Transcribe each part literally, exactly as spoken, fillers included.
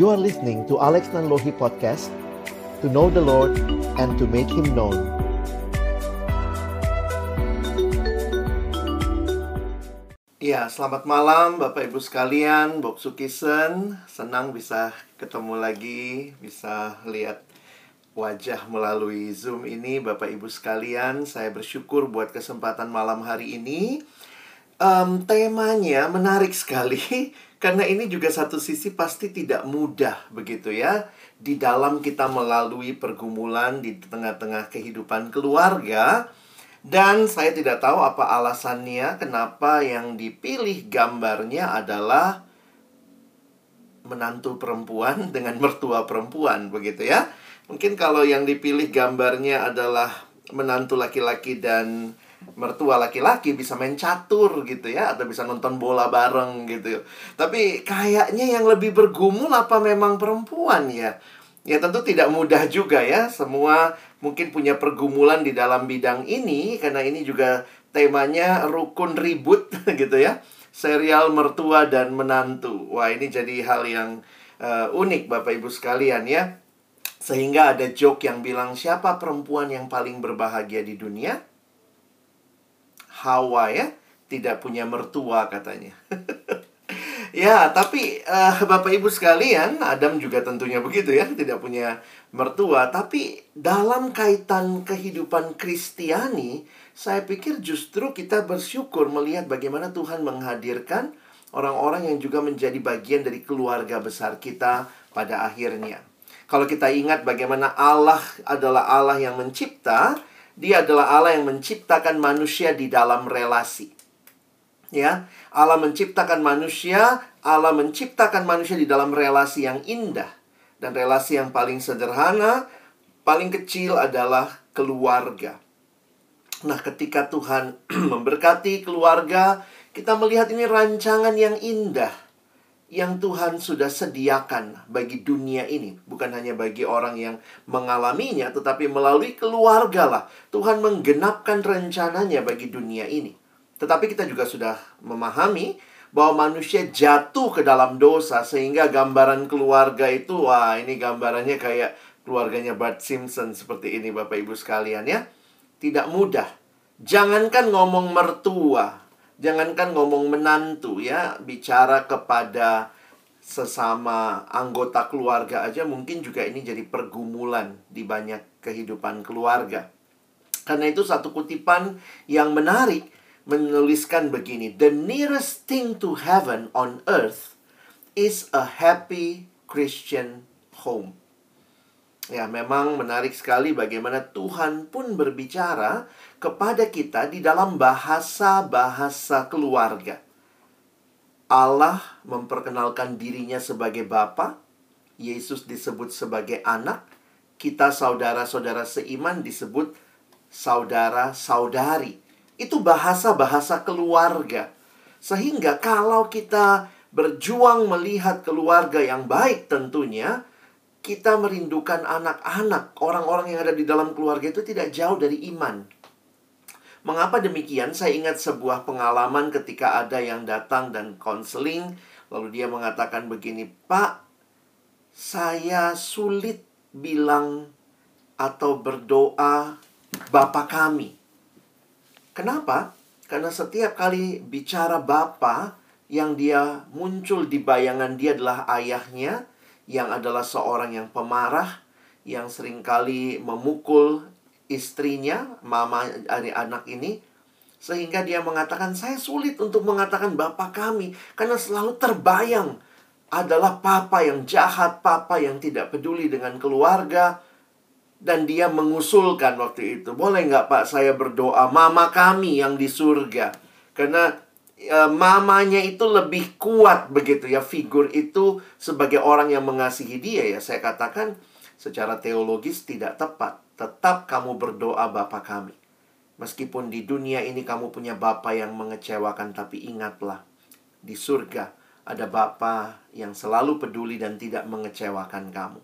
You are listening to Alex Nanlohi Podcast, to know the Lord and to make Him known. Ya, selamat malam Bapak Ibu sekalian, Boksu Kisen. Senang bisa ketemu lagi, bisa lihat wajah melalui Zoom ini Bapak Ibu sekalian. Saya bersyukur buat kesempatan malam hari ini. Um, temanya menarik sekali. Karena ini juga satu sisi pasti tidak mudah begitu ya. Di dalam kita melalui pergumulan di tengah-tengah kehidupan keluarga. Dan saya tidak tahu apa alasannya kenapa yang dipilih gambarnya adalah menantu perempuan dengan mertua perempuan begitu ya. Mungkin kalau yang dipilih gambarnya adalah menantu laki-laki dan mertua laki-laki bisa main catur gitu ya, atau bisa nonton bola bareng gitu. Tapi kayaknya yang lebih bergumul apa memang perempuan ya. Ya tentu tidak mudah juga ya. Semua mungkin punya pergumulan di dalam bidang ini. Karena ini juga temanya Rukun Ribut gitu ya. Serial mertua dan menantu. Wah ini jadi hal yang uh, unik Bapak Ibu sekalian ya. Sehingga ada joke yang bilang, siapa perempuan yang paling berbahagia di dunia? Hawa ya, tidak punya mertua katanya. Ya, tapi uh, Bapak Ibu sekalian, Adam juga tentunya begitu ya, tidak punya mertua. Tapi dalam kaitan kehidupan Kristiani, saya pikir justru kita bersyukur melihat bagaimana Tuhan menghadirkan orang-orang yang juga menjadi bagian dari keluarga besar kita pada akhirnya. Kalau kita ingat bagaimana Allah adalah Allah yang mencipta, Dia adalah Allah yang menciptakan manusia di dalam relasi. Ya, Allah menciptakan manusia, Allah menciptakan manusia di dalam relasi yang indah. Dan relasi yang paling sederhana, paling kecil adalah keluarga. Nah, ketika Tuhan memberkati keluarga, kita melihat ini rancangan yang indah yang Tuhan sudah sediakan bagi dunia ini. Bukan hanya bagi orang yang mengalaminya, tetapi melalui keluarga lah Tuhan menggenapkan rencananya bagi dunia ini. Tetapi kita juga sudah memahami bahwa manusia jatuh ke dalam dosa, sehingga gambaran keluarga itu, wah ini gambarannya kayak keluarganya Bart Simpson seperti ini Bapak Ibu sekalian ya. Tidak mudah. Jangankan ngomong mertua, jangankan ngomong menantu ya, bicara kepada sesama anggota keluarga aja mungkin juga ini jadi pergumulan di banyak kehidupan keluarga. Karena itu satu kutipan yang menarik menuliskan begini, "The nearest thing to heaven on earth is a happy Christian home." Ya, memang menarik sekali bagaimana Tuhan pun berbicara kepada kita di dalam bahasa-bahasa keluarga. Allah memperkenalkan dirinya sebagai Bapa, Yesus disebut sebagai anak, kita saudara-saudara seiman disebut saudara-saudari. Itu bahasa-bahasa keluarga. Sehingga kalau kita berjuang melihat keluarga yang baik tentunya, kita merindukan anak-anak, orang-orang yang ada di dalam keluarga itu tidak jauh dari iman. Mengapa demikian? Saya ingat sebuah pengalaman ketika ada yang datang dan konseling. Lalu dia mengatakan begini, "Pak, saya sulit bilang atau berdoa Bapa kami." Kenapa? Karena setiap kali bicara Bapa, yang dia muncul di bayangan dia adalah ayahnya, yang adalah seorang yang pemarah, yang seringkali memukul istrinya, mama anak ini. Sehingga dia mengatakan, saya sulit untuk mengatakan Bapa kami, karena selalu terbayang adalah papa yang jahat, papa yang tidak peduli dengan keluarga. Dan dia mengusulkan waktu itu, boleh nggak Pak saya berdoa Mama kami yang di surga? Karena mamanya itu lebih kuat begitu ya, figur itu sebagai orang yang mengasihi dia ya. Saya katakan secara teologis tidak tepat. Tetap kamu berdoa Bapa kami. Meskipun di dunia ini kamu punya Bapa yang mengecewakan, tapi ingatlah di surga ada Bapa yang selalu peduli dan tidak mengecewakan kamu.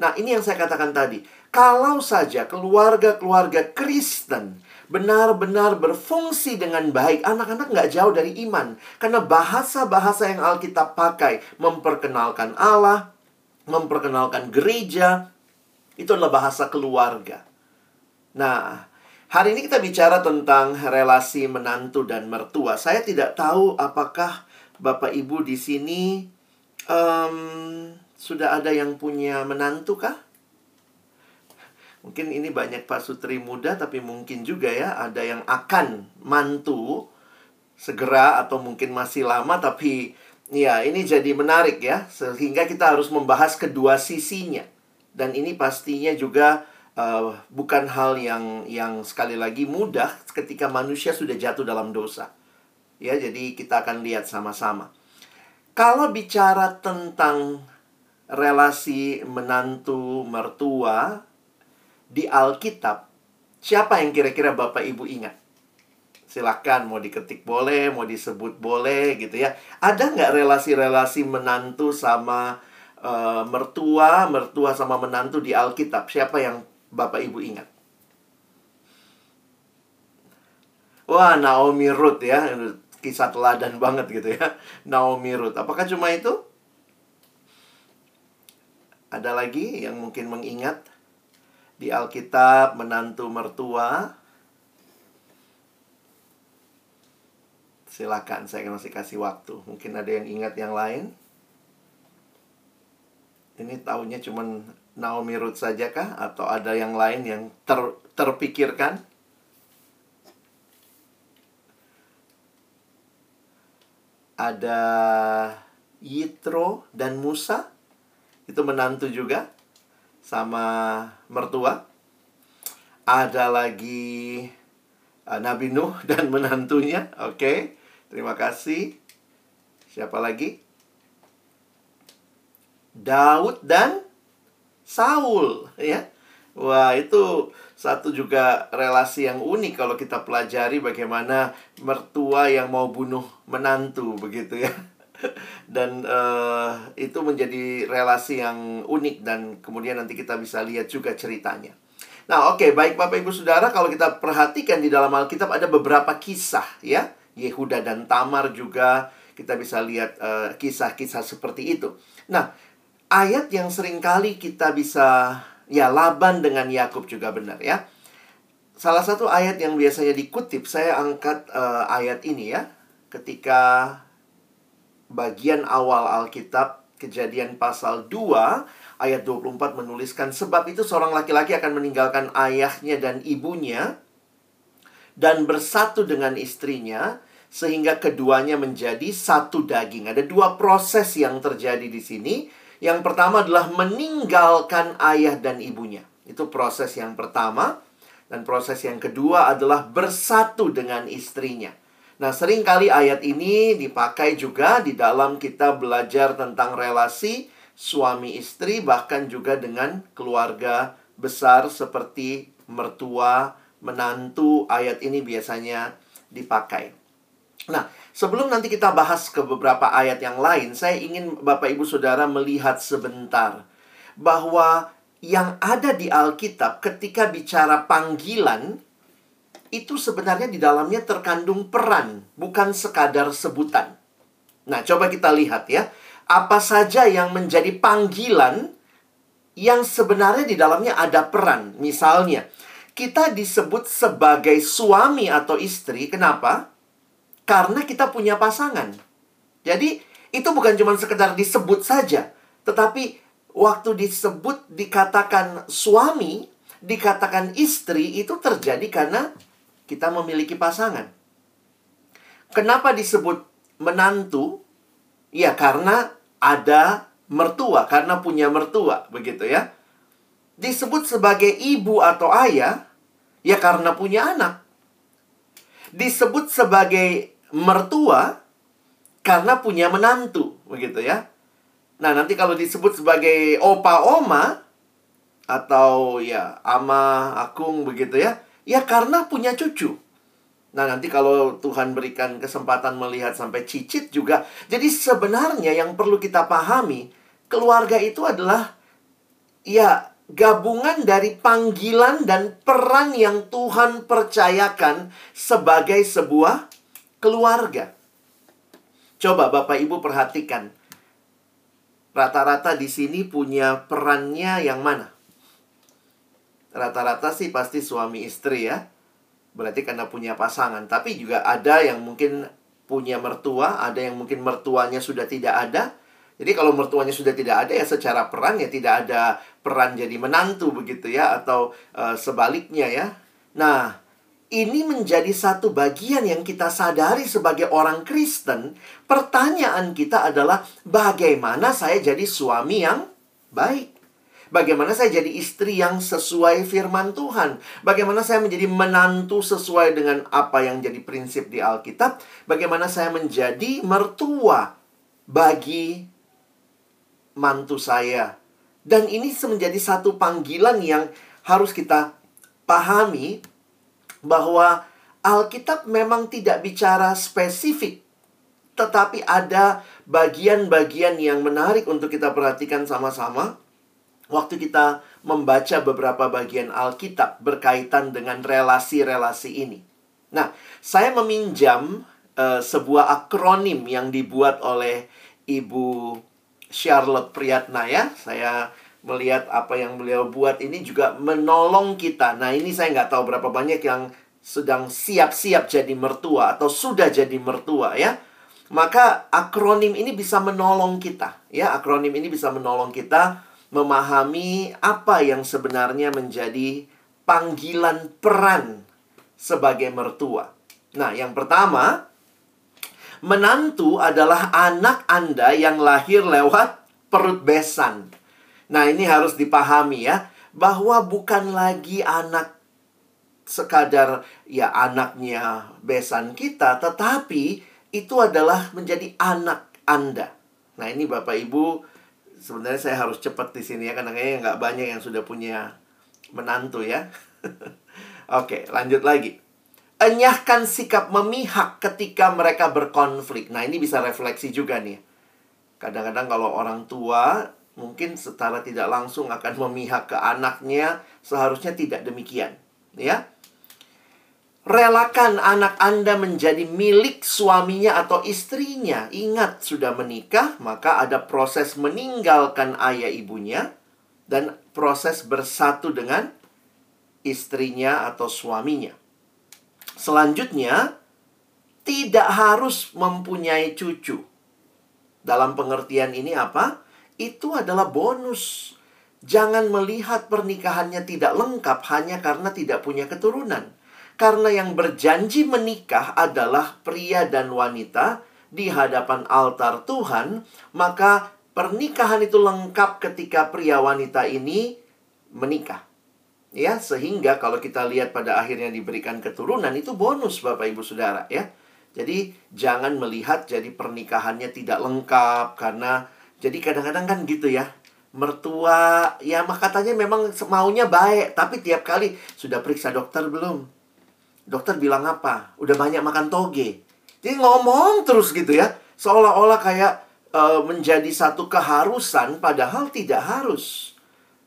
Nah ini yang saya katakan tadi, kalau saja keluarga-keluarga Kristen benar-benar berfungsi dengan baik, anak-anak nggak jauh dari iman. Karena bahasa-bahasa yang Alkitab pakai memperkenalkan Allah, memperkenalkan gereja, itu adalah bahasa keluarga. Nah, hari ini kita bicara tentang relasi menantu dan mertua. Saya tidak tahu apakah Bapak Ibu di sini um, sudah ada yang punya menantu kah? Mungkin ini banyak Pak Sutri muda, tapi mungkin juga ya ada yang akan mantu segera atau mungkin masih lama, tapi ya ini jadi menarik ya, sehingga kita harus membahas kedua sisinya. Dan ini pastinya juga uh, bukan hal yang yang sekali lagi mudah ketika manusia sudah jatuh dalam dosa. Ya, jadi kita akan lihat sama-sama. Kalau bicara tentang relasi menantu mertua di Alkitab, siapa yang kira-kira Bapak Ibu ingat? Silahkan, mau diketik boleh, mau disebut boleh gitu ya. Ada nggak relasi-relasi menantu sama uh, mertua, mertua sama menantu di Alkitab? Siapa yang Bapak Ibu ingat? Wah, Naomi Ruth ya. Kisah teladan banget gitu ya. Naomi Ruth. Apakah cuma itu? Ada lagi yang mungkin mengingat? Di Alkitab, menantu mertua. Silakan, saya masih kasih waktu. Mungkin ada yang ingat yang lain. Ini tahunya cuma Naomi Ruth saja kah? Atau ada yang lain yang ter, terpikirkan? Ada Yitro dan Musa. Itu menantu juga sama mertua. Ada lagi uh, Nabi Nuh dan menantunya. Oke, okay. Terima kasih. Siapa lagi? Daud dan Saul ya. Wah, itu satu juga relasi yang unik kalau kita pelajari bagaimana mertua yang mau bunuh menantu begitu ya. Dan uh, itu menjadi relasi yang unik, dan kemudian nanti kita bisa lihat juga ceritanya. Nah, oke, okay, baik Bapak Ibu Saudara, kalau kita perhatikan di dalam Alkitab ada beberapa kisah ya. Yehuda dan Tamar juga kita bisa lihat uh, kisah-kisah seperti itu. Nah, ayat yang seringkali kita bisa, ya, Laban dengan Yakub juga benar ya. Salah satu ayat yang biasanya dikutip, saya angkat uh, ayat ini ya. Ketika bagian awal Alkitab, Kejadian pasal dua, ayat dua puluh empat menuliskan, sebab itu seorang laki-laki akan meninggalkan ayahnya dan ibunya, dan bersatu dengan istrinya, sehingga keduanya menjadi satu daging. Ada dua proses yang terjadi di sini. Yang pertama adalah meninggalkan ayah dan ibunya. Itu proses yang pertama. Dan proses yang kedua adalah bersatu dengan istrinya. Nah, seringkali ayat ini dipakai juga di dalam kita belajar tentang relasi suami istri, bahkan juga dengan keluarga besar seperti mertua, menantu. Ayat ini biasanya dipakai. Nah, sebelum nanti kita bahas ke beberapa ayat yang lain, saya ingin Bapak Ibu Saudara melihat sebentar bahwa yang ada di Alkitab ketika bicara panggilan, itu sebenarnya di dalamnya terkandung peran, bukan sekadar sebutan. Nah, coba kita lihat ya. Apa saja yang menjadi panggilan yang sebenarnya di dalamnya ada peran. Misalnya, kita disebut sebagai suami atau istri. Kenapa? Karena kita punya pasangan. Jadi, itu bukan cuma sekedar disebut saja. Tetapi, waktu disebut, dikatakan suami, dikatakan istri, itu terjadi karena kita memiliki pasangan. Kenapa disebut menantu? Ya, karena ada mertua, karena punya mertua, begitu ya. Disebut sebagai ibu atau ayah, ya karena punya anak. Disebut sebagai mertua, karena punya menantu, begitu ya. Nah, nanti kalau disebut sebagai opa-oma, atau ya ama, akung, begitu ya, ya karena punya cucu. Nah, nanti kalau Tuhan berikan kesempatan melihat sampai cicit juga. Jadi sebenarnya yang perlu kita pahami, keluarga itu adalah ya gabungan dari panggilan dan peran yang Tuhan percayakan sebagai sebuah keluarga. Coba Bapak Ibu perhatikan. rata-rata di sini punya perannya yang mana? Rata-rata sih pasti suami istri ya. Berarti karena punya pasangan. Tapi juga ada yang mungkin punya mertua, ada yang mungkin mertuanya sudah tidak ada. Jadi kalau mertuanya sudah tidak ada ya secara peran ya tidak ada peran jadi menantu begitu ya. Atau uh, sebaliknya ya. Nah, ini menjadi satu bagian yang kita sadari sebagai orang Kristen. Pertanyaan kita adalah bagaimana saya jadi suami yang baik? Bagaimana saya jadi istri yang sesuai firman Tuhan? Bagaimana saya menjadi menantu sesuai dengan apa yang jadi prinsip di Alkitab? Bagaimana saya menjadi mertua bagi mantu saya? Dan ini menjadi satu panggilan yang harus kita pahami, bahwa Alkitab memang tidak bicara spesifik, tetapi ada bagian-bagian yang menarik untuk kita perhatikan sama-sama waktu kita membaca beberapa bagian Alkitab berkaitan dengan relasi-relasi ini. Nah, saya meminjam uh, sebuah akronim yang dibuat oleh Ibu Charlotte Priyatna ya. Saya melihat apa yang beliau buat ini juga menolong kita. Nah, ini saya nggak tahu berapa banyak yang sedang siap-siap jadi mertua atau sudah jadi mertua ya. Maka akronim ini bisa menolong kita ya. Akronim ini bisa menolong kita memahami apa yang sebenarnya menjadi panggilan peran sebagai mertua. Nah, yang pertama, menantu adalah anak Anda yang lahir lewat perut besan. Nah, ini harus dipahami ya, bahwa bukan lagi anak sekadar ya anaknya besan kita, tetapi itu adalah menjadi anak Anda. Nah, ini Bapak Ibu, sebenarnya saya harus cepat di sini ya, karena kayaknya nggak banyak yang sudah punya menantu ya. Oke, lanjut lagi. Enyahkan sikap memihak ketika mereka berkonflik. Nah, ini bisa refleksi juga nih. Kadang-kadang kalau orang tua mungkin secara tidak langsung akan memihak ke anaknya, seharusnya tidak demikian, ya. Relakan anak Anda menjadi milik suaminya atau istrinya. Ingat, sudah menikah, maka ada proses meninggalkan ayah ibunya dan proses bersatu dengan istrinya atau suaminya. Selanjutnya, tidak harus mempunyai cucu. Dalam pengertian ini apa? Itu adalah bonus. Jangan melihat pernikahannya tidak lengkap hanya karena tidak punya keturunan. Karena yang berjanji menikah adalah pria dan wanita di hadapan altar Tuhan, maka pernikahan itu lengkap ketika pria wanita ini menikah. Ya, sehingga kalau kita lihat pada akhirnya diberikan keturunan, itu bonus Bapak Ibu Saudara ya. Jadi jangan melihat jadi pernikahannya tidak lengkap karena... Jadi kadang-kadang kan gitu ya, mertua, ya katanya memang maunya baik, tapi tiap kali, sudah periksa dokter belum? Dokter bilang apa? Udah banyak makan toge. Jadi ngomong terus gitu ya, seolah-olah kayak uh, menjadi satu keharusan, padahal tidak harus.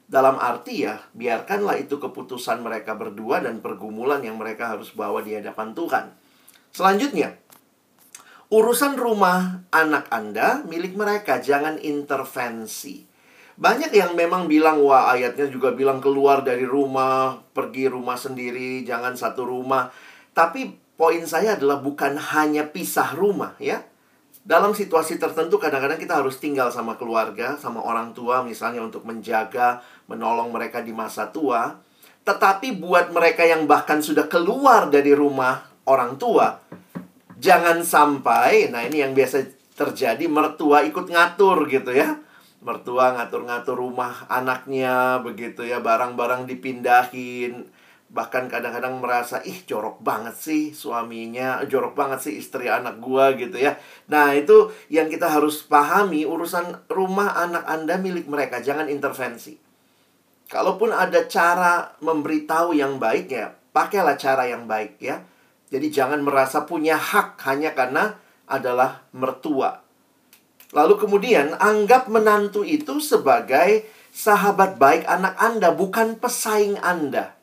Dalam arti ya, biarkanlah itu keputusan mereka berdua dan pergumulan yang mereka harus bawa di hadapan Tuhan. Selanjutnya, urusan rumah anak Anda milik mereka, jangan intervensi. Banyak yang memang bilang, wah ayatnya juga bilang keluar dari rumah, pergi rumah sendiri, jangan satu rumah. Tapi poin saya adalah bukan hanya pisah rumah ya. Dalam situasi tertentu kadang-kadang kita harus tinggal sama keluarga, sama orang tua misalnya untuk menjaga, menolong mereka di masa tua. Tetapi buat mereka yang bahkan sudah keluar dari rumah orang tua, jangan sampai, nah ini yang biasa terjadi, mertua ikut ngatur gitu ya. Mertua ngatur-ngatur rumah anaknya, begitu ya, barang-barang dipindahin. Bahkan kadang-kadang merasa, ih jorok banget sih suaminya, jorok banget sih istri anak gua gitu ya. Nah itu yang kita harus pahami, urusan rumah anak Anda milik mereka, jangan intervensi. Kalaupun ada cara memberitahu yang baik ya, pakailah cara yang baik ya. Jadi jangan merasa punya hak hanya karena adalah mertua. Lalu kemudian anggap menantu itu sebagai sahabat baik anak Anda, bukan pesaing Anda.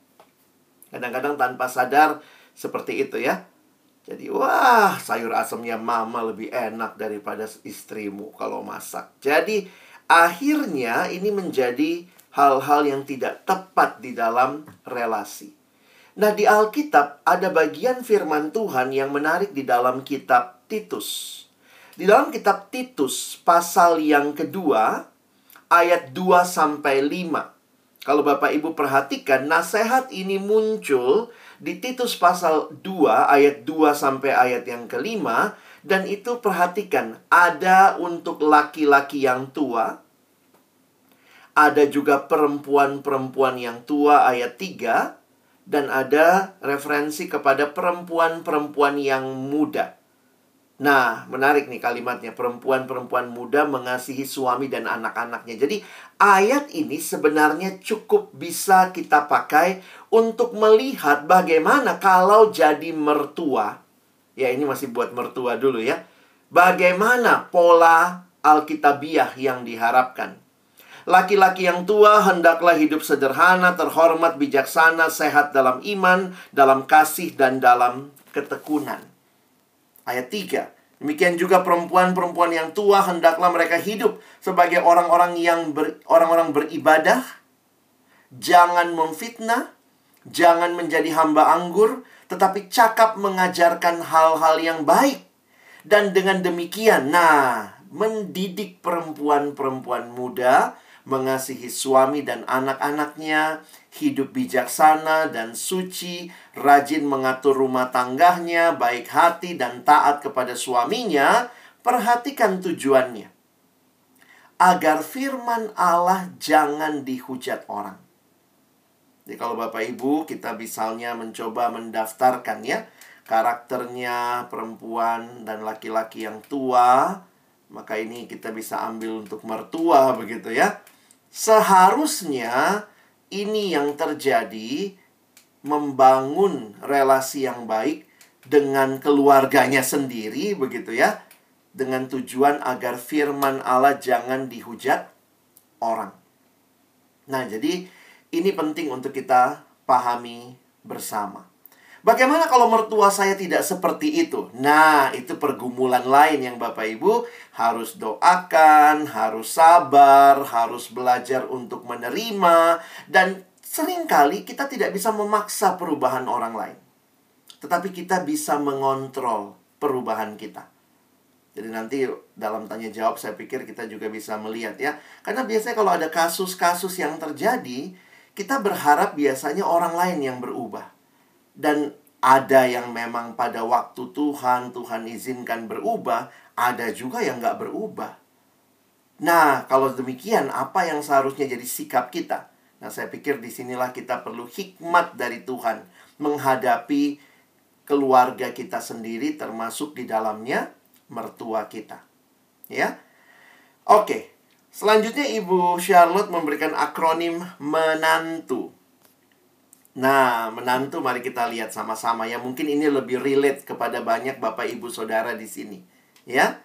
Kadang-kadang tanpa sadar seperti itu ya. Jadi wah sayur asamnya mama lebih enak daripada istrimu kalau masak. Jadi Akhirnya ini menjadi hal-hal yang tidak tepat di dalam relasi. Nah, di Alkitab ada bagian firman Tuhan yang menarik di dalam kitab Titus. Di dalam kitab Titus pasal yang kedua ayat dua sampai lima. Kalau Bapak Ibu perhatikan, nasihat ini muncul di Titus pasal dua ayat dua sampai ayat yang kelima. Dan itu perhatikan, ada untuk laki-laki yang tua, ada juga perempuan-perempuan yang tua ayat tiga, dan ada referensi kepada perempuan-perempuan yang muda. Nah, menarik nih kalimatnya, perempuan-perempuan muda mengasihi suami dan anak-anaknya. Jadi, ayat ini sebenarnya cukup bisa kita pakai untuk melihat bagaimana kalau jadi mertua. Ya, ini masih buat mertua dulu ya. Bagaimana pola alkitabiah yang diharapkan? Laki-laki yang tua hendaklah hidup sederhana, terhormat, bijaksana, sehat dalam iman, dalam kasih, dan dalam ketekunan. Ayat tiga. Demikian juga perempuan-perempuan yang tua hendaklah mereka hidup sebagai orang-orang yang ber, orang-orang beribadah. Jangan memfitnah, jangan menjadi hamba anggur, tetapi cakap mengajarkan hal-hal yang baik. Dan dengan demikian, nah, mendidik perempuan-perempuan muda, mengasihi suami dan anak-anaknya, hidup bijaksana dan suci, rajin mengatur rumah tangganya, baik hati dan taat kepada suaminya. Perhatikan tujuannya, agar firman Allah jangan dihujat orang. Jadi kalau Bapak Ibu kita misalnya mencoba mendaftarkan ya, karakternya perempuan dan laki-laki yang tua, maka ini kita bisa ambil untuk mertua begitu ya. Seharusnya ini yang terjadi, membangun relasi yang baik dengan keluarganya sendiri begitu ya, dengan tujuan agar firman Allah jangan dihujat orang. Nah, jadi ini penting untuk kita pahami bersama. Bagaimana kalau mertua saya tidak seperti itu? Nah, itu pergumulan lain yang Bapak Ibu harus doakan, harus sabar, harus belajar untuk menerima. Dan seringkali kita tidak bisa memaksa perubahan orang lain, tetapi kita bisa mengontrol perubahan kita. Jadi nanti dalam tanya jawab saya pikir kita juga bisa melihat ya. Karena biasanya kalau ada kasus-kasus yang terjadi, kita berharap biasanya orang lain yang berubah. Dan ada yang memang pada waktu Tuhan, Tuhan izinkan berubah, ada juga yang nggak berubah. Nah, kalau demikian, apa yang seharusnya jadi sikap kita? Nah, saya pikir disinilah kita perlu hikmat dari Tuhan menghadapi keluarga kita sendiri, termasuk di dalamnya mertua kita. Ya, oke. Selanjutnya Ibu Charlotte memberikan akronim menantu. Nah, menantu mari kita lihat sama-sama ya. Mungkin ini lebih relate kepada banyak Bapak Ibu Saudara di sini, ya.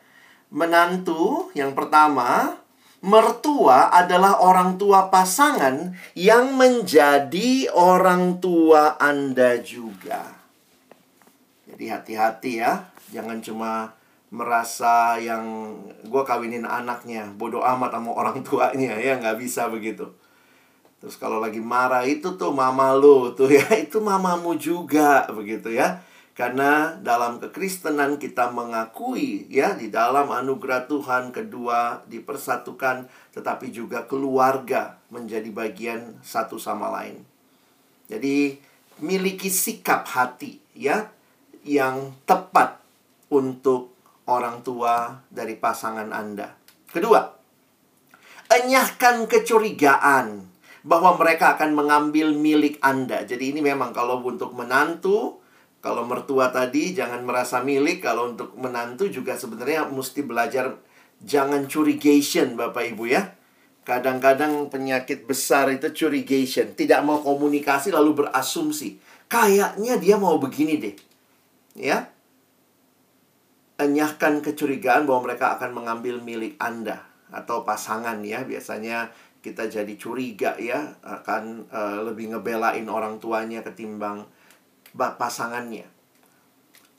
Menantu yang pertama, mertua adalah orang tua pasangan yang menjadi orang tua Anda juga. Jadi hati-hati ya, jangan cuma merasa yang gue kawinin anaknya, bodoh amat sama orang tuanya ya, nggak bisa begitu. Terus kalau lagi marah, itu tuh mama lo tuh ya, itu mamamu juga begitu ya. Karena dalam kekristenan kita mengakui ya, di dalam anugerah Tuhan kedua dipersatukan, tetapi juga keluarga menjadi bagian satu sama lain. Jadi miliki sikap hati ya yang tepat untuk orang tua dari pasangan Anda. Kedua, enyahkan kecurigaan bahwa mereka akan mengambil milik Anda. Jadi ini memang kalau untuk menantu, kalau mertua tadi jangan merasa milik. Kalau untuk menantu juga sebenarnya mesti belajar jangan curigation Bapak Ibu ya. Kadang-kadang penyakit besar itu curigation, tidak mau komunikasi lalu berasumsi. Kayaknya dia mau begini deh. Ya. Enyahkan kecurigaan bahwa mereka akan mengambil milik Anda atau pasangan ya, biasanya kita jadi curiga ya, akan uh, lebih ngebelain orang tuanya ketimbang pasangannya.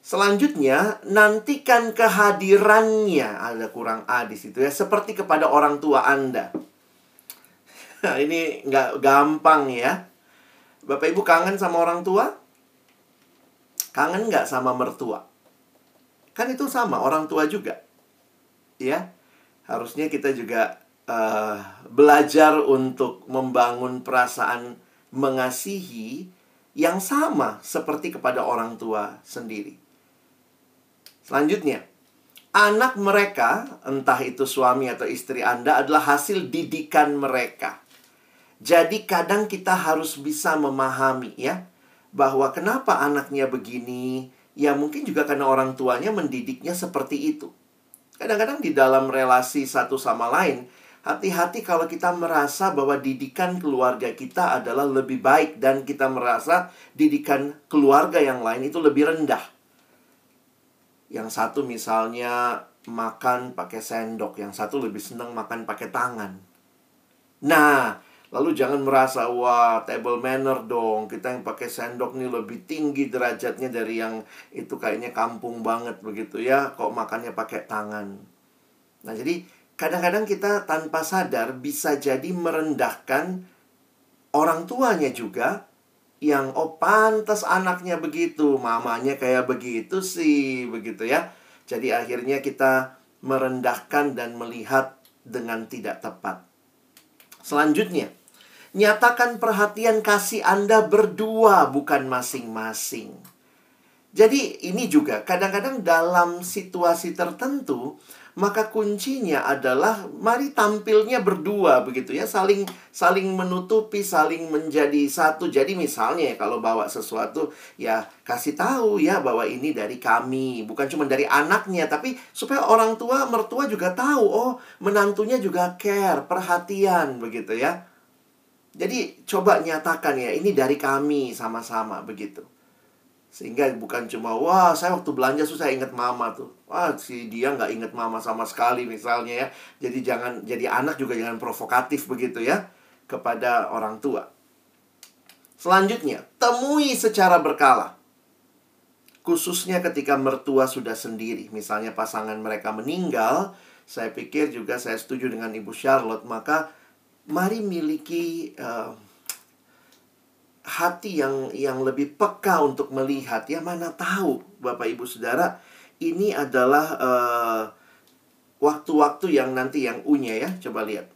Selanjutnya, nantikan kehadirannya. Ada kurang A di situ ya. Seperti kepada orang tua Anda. Ini nggak gampang ya. Bapak Ibu kangen sama orang tua? Kangen nggak sama mertua? Kan itu sama, orang tua juga. Ya, harusnya kita juga uh, belajar untuk membangun perasaan mengasihi yang sama seperti kepada orang tua sendiri. Selanjutnya, anak mereka, entah itu suami atau istri Anda, adalah hasil didikan mereka. Jadi kadang kita harus bisa memahami ya, bahwa kenapa anaknya begini, ya mungkin juga karena orang tuanya mendidiknya seperti itu. Kadang-kadang di dalam relasi satu sama lain, hati-hati kalau kita merasa bahwa didikan keluarga kita adalah lebih baik dan kita merasa didikan keluarga yang lain itu lebih rendah. Yang satu misalnya makan pakai sendok, yang satu lebih senang makan pakai tangan. Nah, lalu jangan merasa, wah table manner dong, kita yang pakai sendok nih lebih tinggi derajatnya dari yang itu, kayaknya kampung banget begitu ya, kok makannya pakai tangan. Nah, jadi kadang-kadang kita tanpa sadar bisa jadi merendahkan orang tuanya juga. Yang, oh pantas anaknya begitu, mamanya kayak begitu sih, begitu ya. Jadi akhirnya kita merendahkan dan melihat dengan tidak tepat. Selanjutnya, nyatakan perhatian kasih Anda berdua, bukan masing-masing. Jadi ini juga, kadang-kadang dalam situasi tertentu, maka kuncinya adalah mari tampilnya berdua begitu ya, saling saling menutupi, saling menjadi satu. Jadi misalnya kalau bawa sesuatu ya kasih tahu ya bahwa ini dari kami, bukan cuma dari anaknya, tapi supaya orang tua mertua juga tahu, oh menantunya juga care, perhatian begitu ya. Jadi coba nyatakan ya, ini dari kami sama-sama begitu. Sehingga bukan cuma, wah saya waktu belanja susah ingat mama tuh. Wah si dia nggak ingat mama sama sekali misalnya ya. Jadi jangan, jadi anak juga jangan provokatif begitu ya kepada orang tua. Selanjutnya, temui secara berkala. Khususnya ketika mertua sudah sendiri. Misalnya pasangan mereka meninggal. Saya pikir juga saya setuju dengan Ibu Charlotte. Maka mari miliki Uh, hati yang yang lebih peka untuk melihat ya, mana tahu Bapak Ibu Saudara ini adalah uh, waktu-waktu yang nanti yang U-nya ya, coba lihat.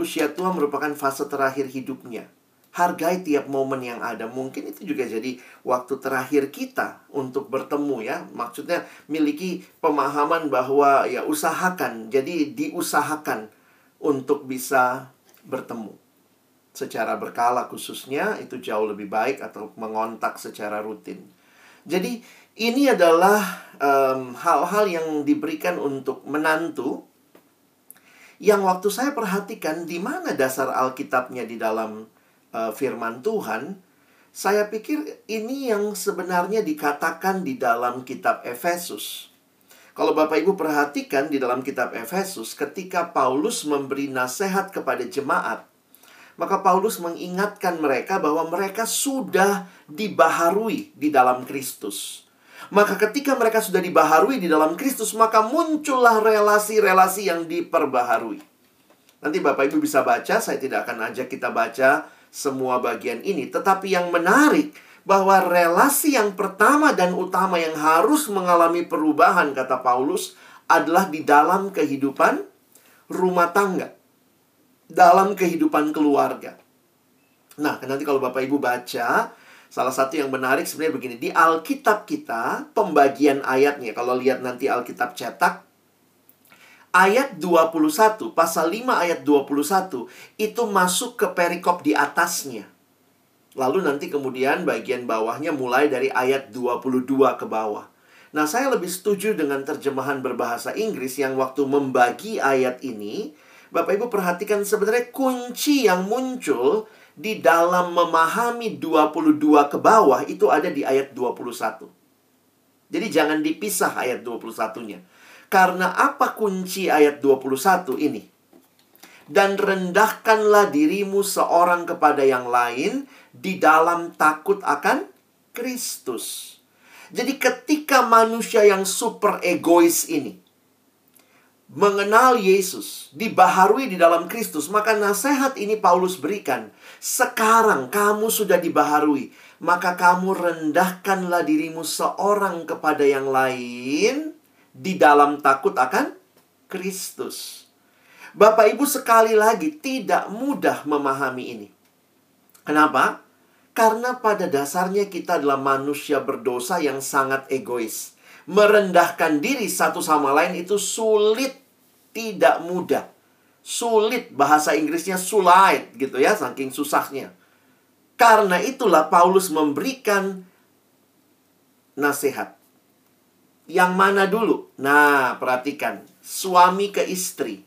Usia tua merupakan fase terakhir hidupnya. Hargai tiap momen yang ada. Mungkin itu juga jadi waktu terakhir kita untuk bertemu ya. Maksudnya miliki pemahaman bahwa ya usahakan, jadi diusahakan untuk bisa bertemu secara berkala, khususnya itu jauh lebih baik, atau mengontak secara rutin. Jadi ini adalah um, hal-hal yang diberikan untuk menantu, yang waktu saya perhatikan di mana dasar Alkitabnya di dalam uh, firman Tuhan, saya pikir ini yang sebenarnya dikatakan di dalam kitab Efesus. Kalau Bapak Ibu perhatikan di dalam kitab Efesus, ketika Paulus memberi nasihat kepada jemaat, maka Paulus mengingatkan mereka bahwa mereka sudah dibaharui di dalam Kristus. Maka ketika mereka sudah dibaharui di dalam Kristus, maka muncullah relasi-relasi yang diperbaharui. Nanti Bapak Ibu bisa baca, saya tidak akan ajak kita baca semua bagian ini. Tetapi yang menarik, bahwa relasi yang pertama dan utama yang harus mengalami perubahan, kata Paulus, adalah di dalam kehidupan rumah tangga. Dalam kehidupan keluarga. Nah, nanti kalau Bapak Ibu baca, salah satu yang menarik sebenarnya begini. Di Alkitab kita, pembagian ayatnya, kalau lihat nanti Alkitab cetak, ayat dua puluh satu, pasal lima ayat dua puluh satu, itu masuk ke perikop di atasnya. Lalu nanti kemudian bagian bawahnya mulai dari ayat dua puluh dua ke bawah. Nah, saya lebih setuju dengan terjemahan berbahasa Inggris yang waktu membagi ayat ini, Bapak Ibu perhatikan sebenarnya kunci yang muncul di dalam memahami dua puluh dua ke bawah itu ada di ayat dua puluh satu. Jadi jangan dipisah ayat dua puluh satunya. Karena apa kunci ayat dua puluh satu ini? Dan rendahkanlah dirimu seorang kepada yang lain di dalam takut akan Kristus. Jadi ketika manusia yang super egois ini mengenal Yesus, dibaharui di dalam Kristus, maka nasihat ini Paulus berikan, sekarang kamu sudah dibaharui, maka kamu rendahkanlah dirimu seorang kepada yang lain di dalam takut akan Kristus. Bapak Ibu, sekali lagi tidak mudah memahami ini. Kenapa? Karena pada dasarnya kita adalah manusia berdosa yang sangat egois. Merendahkan diri satu sama lain itu sulit, tidak mudah. Sulit, bahasa Inggrisnya sulite gitu ya, saking susahnya. Karena itulah Paulus memberikan nasihat. Yang mana dulu? Nah, perhatikan. Suami ke istri.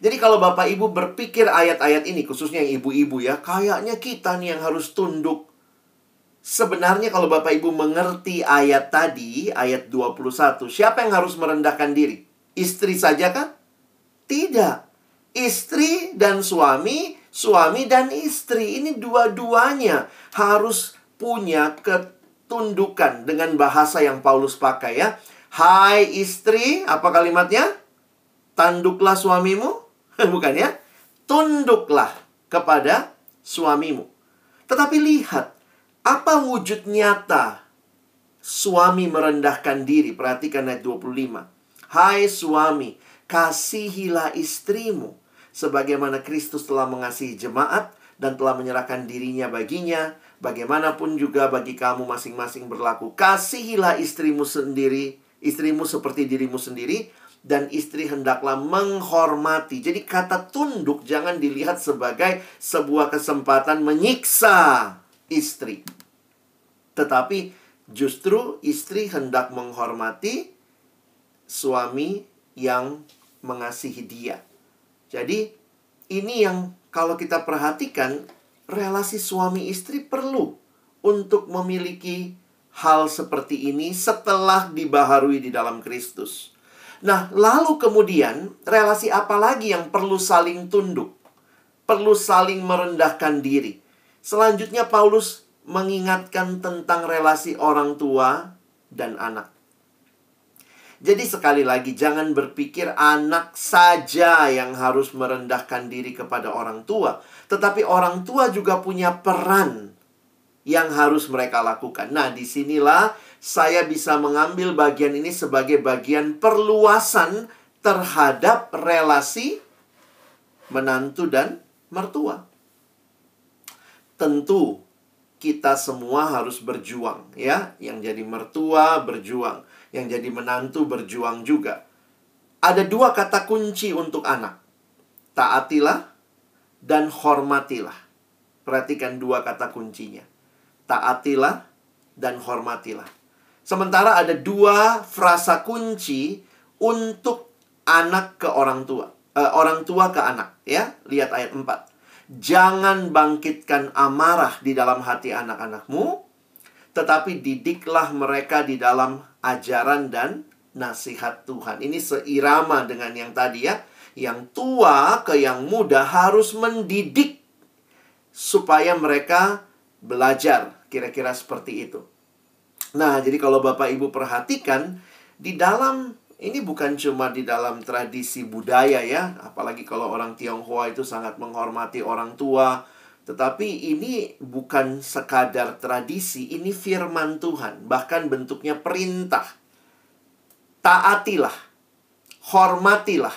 Jadi kalau Bapak Ibu berpikir ayat-ayat ini, khususnya yang ibu-ibu ya, kayaknya kita nih yang harus tunduk. Sebenarnya kalau Bapak Ibu mengerti ayat tadi, ayat dua puluh satu, siapa yang harus merendahkan diri? Istri saja kah? Tidak. Istri dan suami, suami dan istri, ini dua-duanya harus punya ketundukan dengan bahasa yang Paulus pakai ya. Hai istri, apa kalimatnya? Tanduklah suamimu. Bukan ya? Tunduklah kepada suamimu. Tetapi lihat, apa wujud nyata suami merendahkan diri? Perhatikan ayat dua puluh lima. Hai suami, kasihilah istrimu sebagaimana Kristus telah mengasihi jemaat dan telah menyerahkan dirinya baginya. Bagaimanapun juga bagi kamu masing-masing berlaku. Kasihilah istrimu sendiri, istrimu seperti dirimu sendiri. Dan istri hendaklah menghormati. Jadi kata tunduk jangan dilihat sebagai sebuah kesempatan menyiksa istri. Tetapi justru istri hendak menghormati suami yang mengasihi dia. Jadi ini yang kalau kita perhatikan, relasi suami istri perlu untuk memiliki hal seperti ini setelah dibaharui di dalam Kristus. Nah, lalu kemudian relasi apa lagi yang perlu saling tunduk? Perlu saling merendahkan diri. Selanjutnya Paulus mengingatkan tentang relasi orang tua dan anak. Jadi sekali lagi jangan berpikir anak saja yang harus merendahkan diri kepada orang tua, tetapi orang tua juga punya peran yang harus mereka lakukan. Nah, disinilah saya bisa mengambil bagian ini sebagai bagian perluasan terhadap relasi menantu dan mertua. Tentu kita semua harus berjuang ya, yang jadi mertua berjuang, yang jadi menantu berjuang juga. Ada dua kata kunci untuk anak. Taatilah dan hormatilah. Perhatikan dua kata kuncinya. Taatilah dan hormatilah. Sementara ada dua frasa kunci untuk anak ke orang tua. Eh, orang tua ke anak, ya. Lihat ayat empat. Jangan bangkitkan amarah di dalam hati anak-anakmu, tetapi didiklah mereka di dalam ajaran dan nasihat Tuhan. Ini seirama dengan yang tadi ya. Yang tua ke yang muda harus mendidik supaya mereka belajar. Kira-kira seperti itu. Nah, jadi kalau Bapak Ibu perhatikan, di dalam, ini bukan cuma di dalam tradisi budaya ya, apalagi kalau orang Tionghoa itu sangat menghormati orang tua, tetapi ini bukan sekadar tradisi, ini firman Tuhan, bahkan bentuknya perintah. Taatilah, hormatilah.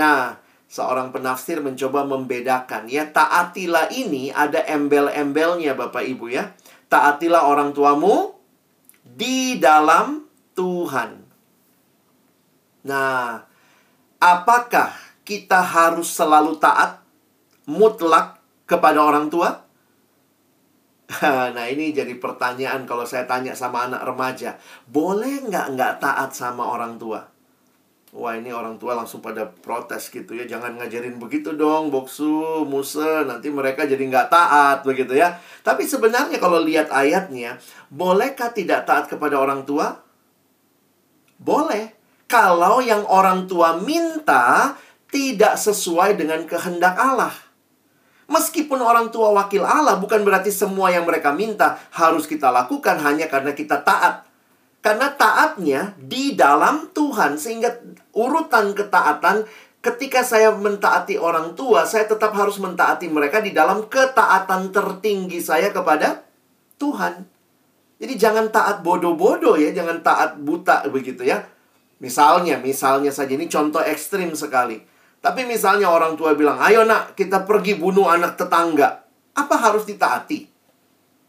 Nah, seorang penafsir mencoba membedakan ya, taatilah ini ada embel-embelnya Bapak Ibu ya. Taatilah orang tuamu di dalam Tuhan. Nah, apakah kita harus selalu taat mutlak kepada orang tua? Nah, ini jadi pertanyaan kalau saya tanya sama anak remaja. Boleh nggak nggak taat sama orang tua? Wah, ini orang tua langsung pada protes gitu ya. Jangan ngajarin begitu dong, Boksu, Musa. Nanti mereka jadi nggak taat begitu ya. Tapi sebenarnya kalau lihat ayatnya, bolehkah tidak taat kepada orang tua? Boleh. Kalau yang orang tua minta tidak sesuai dengan kehendak Allah. Meskipun orang tua wakil Allah, bukan berarti semua yang mereka minta harus kita lakukan hanya karena kita taat. Karena taatnya di dalam Tuhan, sehingga urutan ketaatan, ketika saya mentaati orang tua, saya tetap harus mentaati mereka di dalam ketaatan tertinggi saya kepada Tuhan. Jadi jangan taat bodoh-bodoh ya, jangan taat buta begitu ya. Misalnya, misalnya saja, ini contoh ekstrim sekali. Tapi misalnya orang tua bilang, ayo nak, kita pergi bunuh anak tetangga. Apa harus ditaati?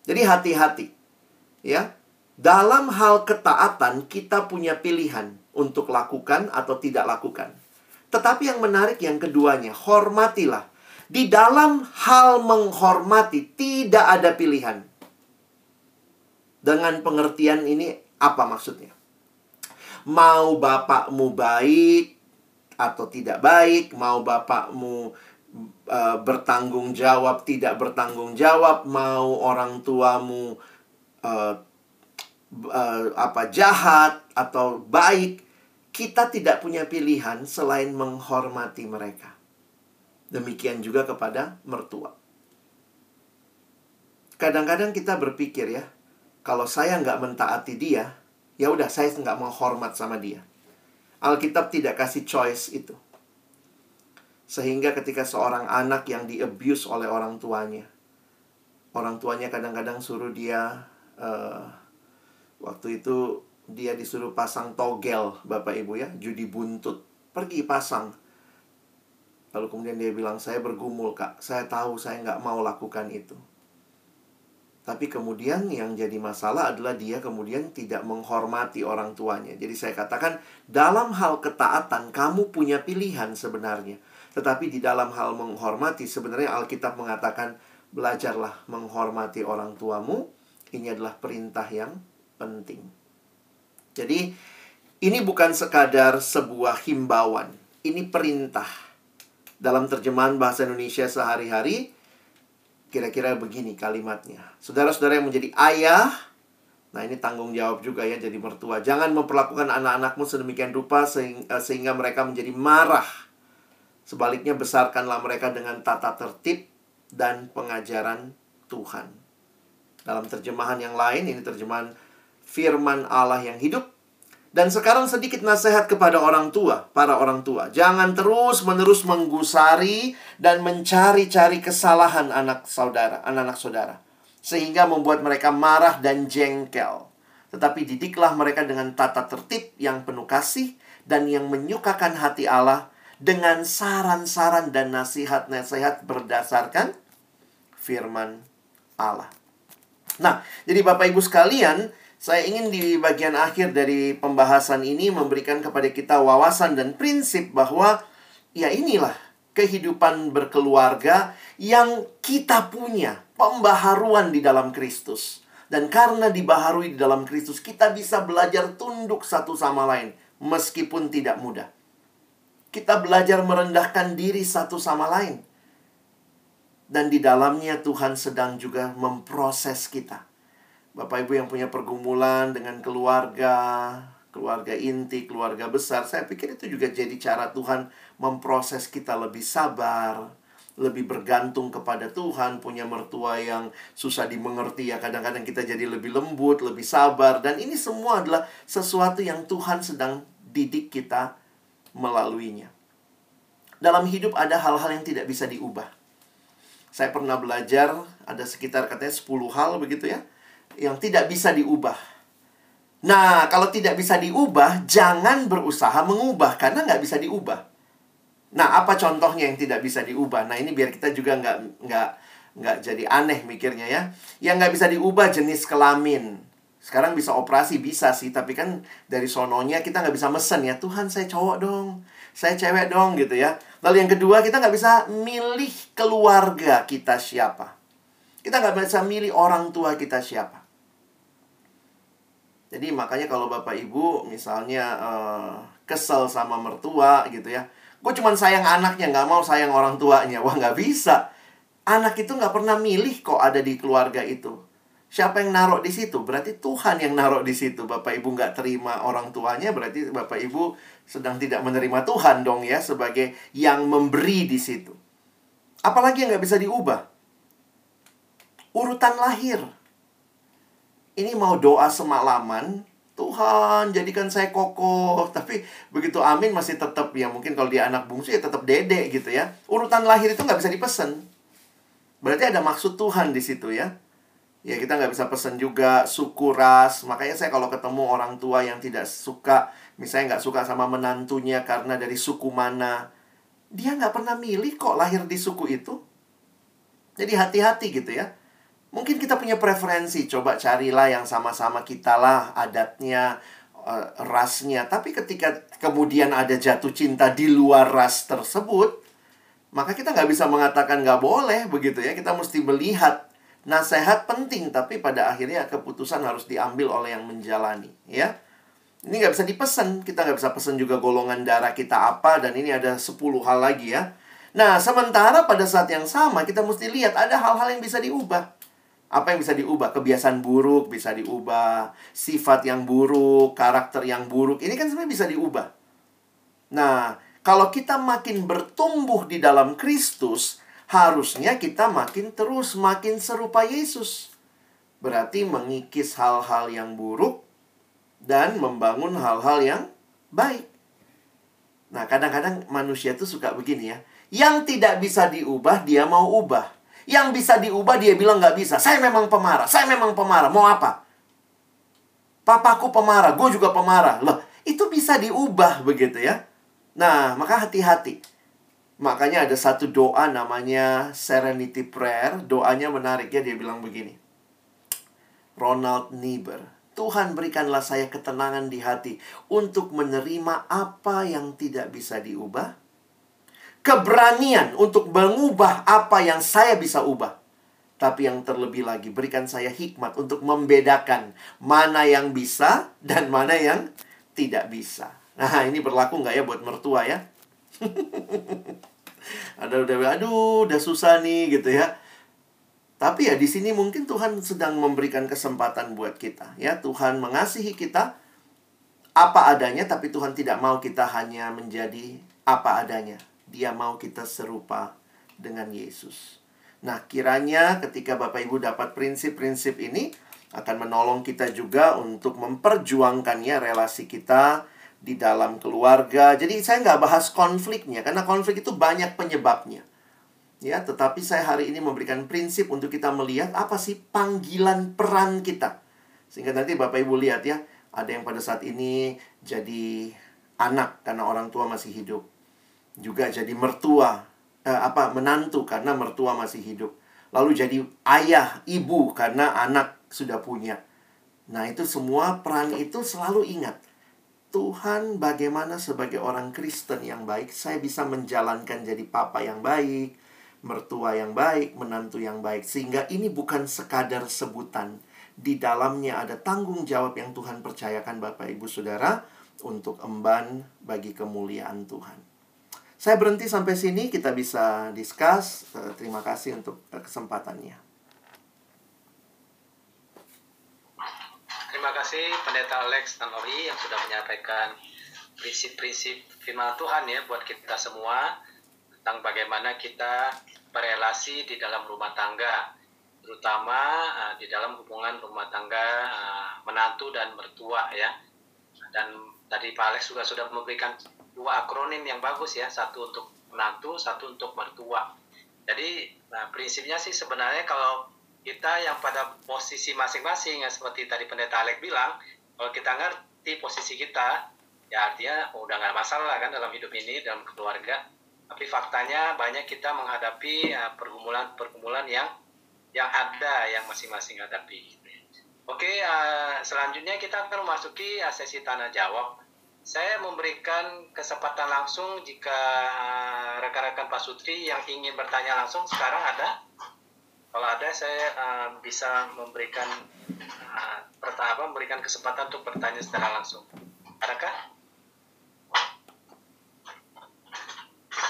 Jadi hati-hati. Ya, dalam hal ketaatan, kita punya pilihan untuk lakukan atau tidak lakukan. Tetapi yang menarik yang keduanya, hormatilah. Di dalam hal menghormati, tidak ada pilihan. Dengan pengertian ini, apa maksudnya? Mau bapakmu baik atau tidak baik, mau bapakmu e, bertanggung jawab, tidak bertanggung jawab, mau orang tuamu e, e, apa jahat atau baik, kita tidak punya pilihan selain menghormati mereka. Demikian juga kepada mertua. Kadang-kadang kita berpikir ya, kalau saya nggak mentaati dia, ya udah saya nggak menghormat sama dia. Alkitab tidak kasih choice itu. Sehingga ketika seorang anak yang di-abuse oleh orang tuanya, orang tuanya kadang-kadang suruh dia, uh, waktu itu dia disuruh pasang togel, Bapak Ibu ya, judi buntut. Pergi pasang. Lalu kemudian dia bilang, saya bergumul kak, saya tahu saya nggak mau lakukan itu. Tapi kemudian yang jadi masalah adalah dia kemudian tidak menghormati orang tuanya. Jadi saya katakan, dalam hal ketaatan kamu punya pilihan sebenarnya. Tetapi di dalam hal menghormati, sebenarnya Alkitab mengatakan, belajarlah menghormati orang tuamu. Ini adalah perintah yang penting. Jadi ini bukan sekadar sebuah himbauan. Ini perintah. Dalam terjemahan bahasa Indonesia sehari-hari, kira-kira begini kalimatnya. Saudara-saudara yang menjadi ayah, nah ini tanggung jawab juga ya jadi mertua. Jangan memperlakukan anak-anakmu sedemikian rupa sehingga mereka menjadi marah. Sebaliknya besarkanlah mereka dengan tata tertib dan pengajaran Tuhan. Dalam terjemahan yang lain, ini terjemahan firman Allah yang hidup. Dan sekarang sedikit nasihat kepada orang tua, para orang tua. Jangan terus-menerus menggusari dan mencari-cari kesalahan anak saudara, anak-anak saudara. Sehingga membuat mereka marah dan jengkel. Tetapi didiklah mereka dengan tata tertib yang penuh kasih dan yang menyukakan hati Allah dengan saran-saran dan nasihat-nasihat berdasarkan firman Allah. Nah, jadi Bapak Ibu sekalian, saya ingin di bagian akhir dari pembahasan ini memberikan kepada kita wawasan dan prinsip bahwa ya inilah kehidupan berkeluarga yang kita punya, pembaharuan di dalam Kristus. Dan karena dibaharui di dalam Kristus, kita bisa belajar tunduk satu sama lain meskipun tidak mudah. Kita belajar merendahkan diri satu sama lain. Dan di dalamnya Tuhan sedang juga memproses kita. Bapak Ibu yang punya pergumulan dengan keluarga, keluarga inti, keluarga besar, saya pikir itu juga jadi cara Tuhan memproses kita lebih sabar, lebih bergantung kepada Tuhan, punya mertua yang susah dimengerti ya, kadang-kadang kita jadi lebih lembut, lebih sabar, dan ini semua adalah sesuatu yang Tuhan sedang didik kita melaluinya. Dalam hidup ada hal-hal yang tidak bisa diubah. Saya pernah belajar ada sekitar katanya sepuluh hal begitu ya, yang tidak bisa diubah. Nah, kalau tidak bisa diubah, jangan berusaha mengubah, karena nggak bisa diubah. Nah, apa contohnya yang tidak bisa diubah? Nah, ini biar kita juga nggak, nggak, nggak jadi aneh mikirnya ya. Yang nggak bisa diubah jenis kelamin. Sekarang bisa operasi, bisa sih. Tapi kan dari sononya kita nggak bisa mesen ya. Tuhan, saya cowok dong. Saya cewek dong gitu ya. Lalu yang kedua, kita nggak bisa milih keluarga kita siapa. Kita nggak bisa milih orang tua kita siapa. Jadi makanya kalau Bapak Ibu misalnya uh, kesel sama mertua gitu ya. Gue cuma sayang anaknya, gak mau sayang orang tuanya. Wah gak bisa. Anak itu gak pernah milih kok ada di keluarga itu. Siapa yang naruh di situ? Berarti Tuhan yang naruh di situ. Bapak Ibu gak terima orang tuanya, berarti Bapak Ibu sedang tidak menerima Tuhan dong ya, sebagai yang memberi di situ. Apalagi yang gak bisa diubah? Urutan lahir. Ini mau doa semalaman, Tuhan jadikan saya kokoh, tapi begitu amin masih tetap, ya mungkin kalau dia anak bungsu ya tetap dede gitu ya. Urutan lahir itu nggak bisa dipesen. Berarti ada maksud Tuhan di situ ya. Ya kita nggak bisa pesen juga suku ras. Makanya saya kalau ketemu orang tua yang tidak suka, misalnya nggak suka sama menantunya karena dari suku mana, dia nggak pernah milih kok lahir di suku itu. Jadi hati-hati gitu ya. Mungkin kita punya preferensi, coba carilah yang sama-sama kita lah, adatnya, rasnya. Tapi ketika kemudian ada jatuh cinta di luar ras tersebut, maka kita nggak bisa mengatakan nggak boleh begitu ya. Kita mesti melihat, nasihat penting, tapi pada akhirnya keputusan harus diambil oleh yang menjalani. Ya, ini nggak bisa dipesen, kita nggak bisa pesen juga golongan darah kita apa, dan ini ada sepuluh hal lagi ya. Nah, sementara pada saat yang sama kita mesti lihat ada hal-hal yang bisa diubah. Apa yang bisa diubah? Kebiasaan buruk bisa diubah, sifat yang buruk, karakter yang buruk. Ini kan sebenarnya bisa diubah. Nah, kalau kita makin bertumbuh di dalam Kristus, harusnya kita makin terus, makin serupa Yesus. Berarti mengikis hal-hal yang buruk dan membangun hal-hal yang baik. Nah, kadang-kadang manusia tuh suka begini ya. Yang tidak bisa diubah, dia mau ubah. Yang bisa diubah dia bilang nggak bisa. Saya memang pemarah, saya memang pemarah. Mau apa? Papaku pemarah, gue juga pemarah. Loh, itu bisa diubah begitu ya. Nah, maka hati-hati. Makanya ada satu doa namanya Serenity Prayer. Doanya menarik ya, dia bilang begini. Ronald Niebuhr, Tuhan berikanlah saya ketenangan di hati untuk menerima apa yang tidak bisa diubah, keberanian untuk mengubah apa yang saya bisa ubah. Tapi yang terlebih lagi, berikan saya hikmat untuk membedakan mana yang bisa dan mana yang tidak bisa. Nah, ini berlaku nggak ya buat mertua ya? Ada udah, aduh, udah susah nih gitu ya. Tapi ya di sini mungkin Tuhan sedang memberikan kesempatan buat kita. Ya, Tuhan mengasihi kita apa adanya, tapi Tuhan tidak mau kita hanya menjadi apa adanya. Dia mau kita serupa dengan Yesus. Nah, kiranya ketika Bapak Ibu dapat prinsip-prinsip ini, akan menolong kita juga untuk memperjuangkannya relasi kita di dalam keluarga. Jadi saya nggak bahas konfliknya, karena konflik itu banyak penyebabnya. Ya, tetapi saya hari ini memberikan prinsip untuk kita melihat apa sih panggilan peran kita. Sehingga nanti Bapak Ibu lihat ya, ada yang pada saat ini jadi anak karena orang tua masih hidup. Juga jadi mertua, eh, apa menantu karena mertua masih hidup. Lalu jadi ayah, ibu karena anak sudah punya. Nah, itu semua peran itu selalu ingat. Tuhan, bagaimana sebagai orang Kristen yang baik, saya bisa menjalankan jadi papa yang baik, mertua yang baik, menantu yang baik. Sehingga ini bukan sekadar sebutan. Di dalamnya ada tanggung jawab yang Tuhan percayakan Bapak, Ibu, Saudara untuk emban bagi kemuliaan Tuhan. Saya berhenti sampai sini, kita bisa discuss. Terima kasih untuk kesempatannya. Terima kasih Pendeta Alex Nanlohi yang sudah menyampaikan prinsip-prinsip firman Tuhan ya buat kita semua tentang bagaimana kita berelasi di dalam rumah tangga, terutama uh, di dalam hubungan rumah tangga uh, menantu dan mertua ya. Dan tadi Pak Alex juga sudah memberikan dua akronim yang bagus ya, satu untuk menantu, satu untuk mertua. Jadi nah, prinsipnya sih sebenarnya kalau kita yang pada posisi masing-masing ya, seperti tadi Pendeta Alex bilang, kalau kita ngerti posisi kita, ya artinya oh, udah nggak masalah kan dalam hidup ini, dalam keluarga. Tapi faktanya banyak kita menghadapi ya, pergumulan-pergumulan yang yang ada, yang masing-masing hadapi. Oke, uh, selanjutnya kita akan memasuki uh, sesi tanya jawab. Saya memberikan kesempatan langsung jika rekan-rekan Pak Sutri yang ingin bertanya langsung sekarang ada. Kalau ada, saya uh, bisa memberikan uh, pertama memberikan kesempatan untuk bertanya secara langsung. Adakah?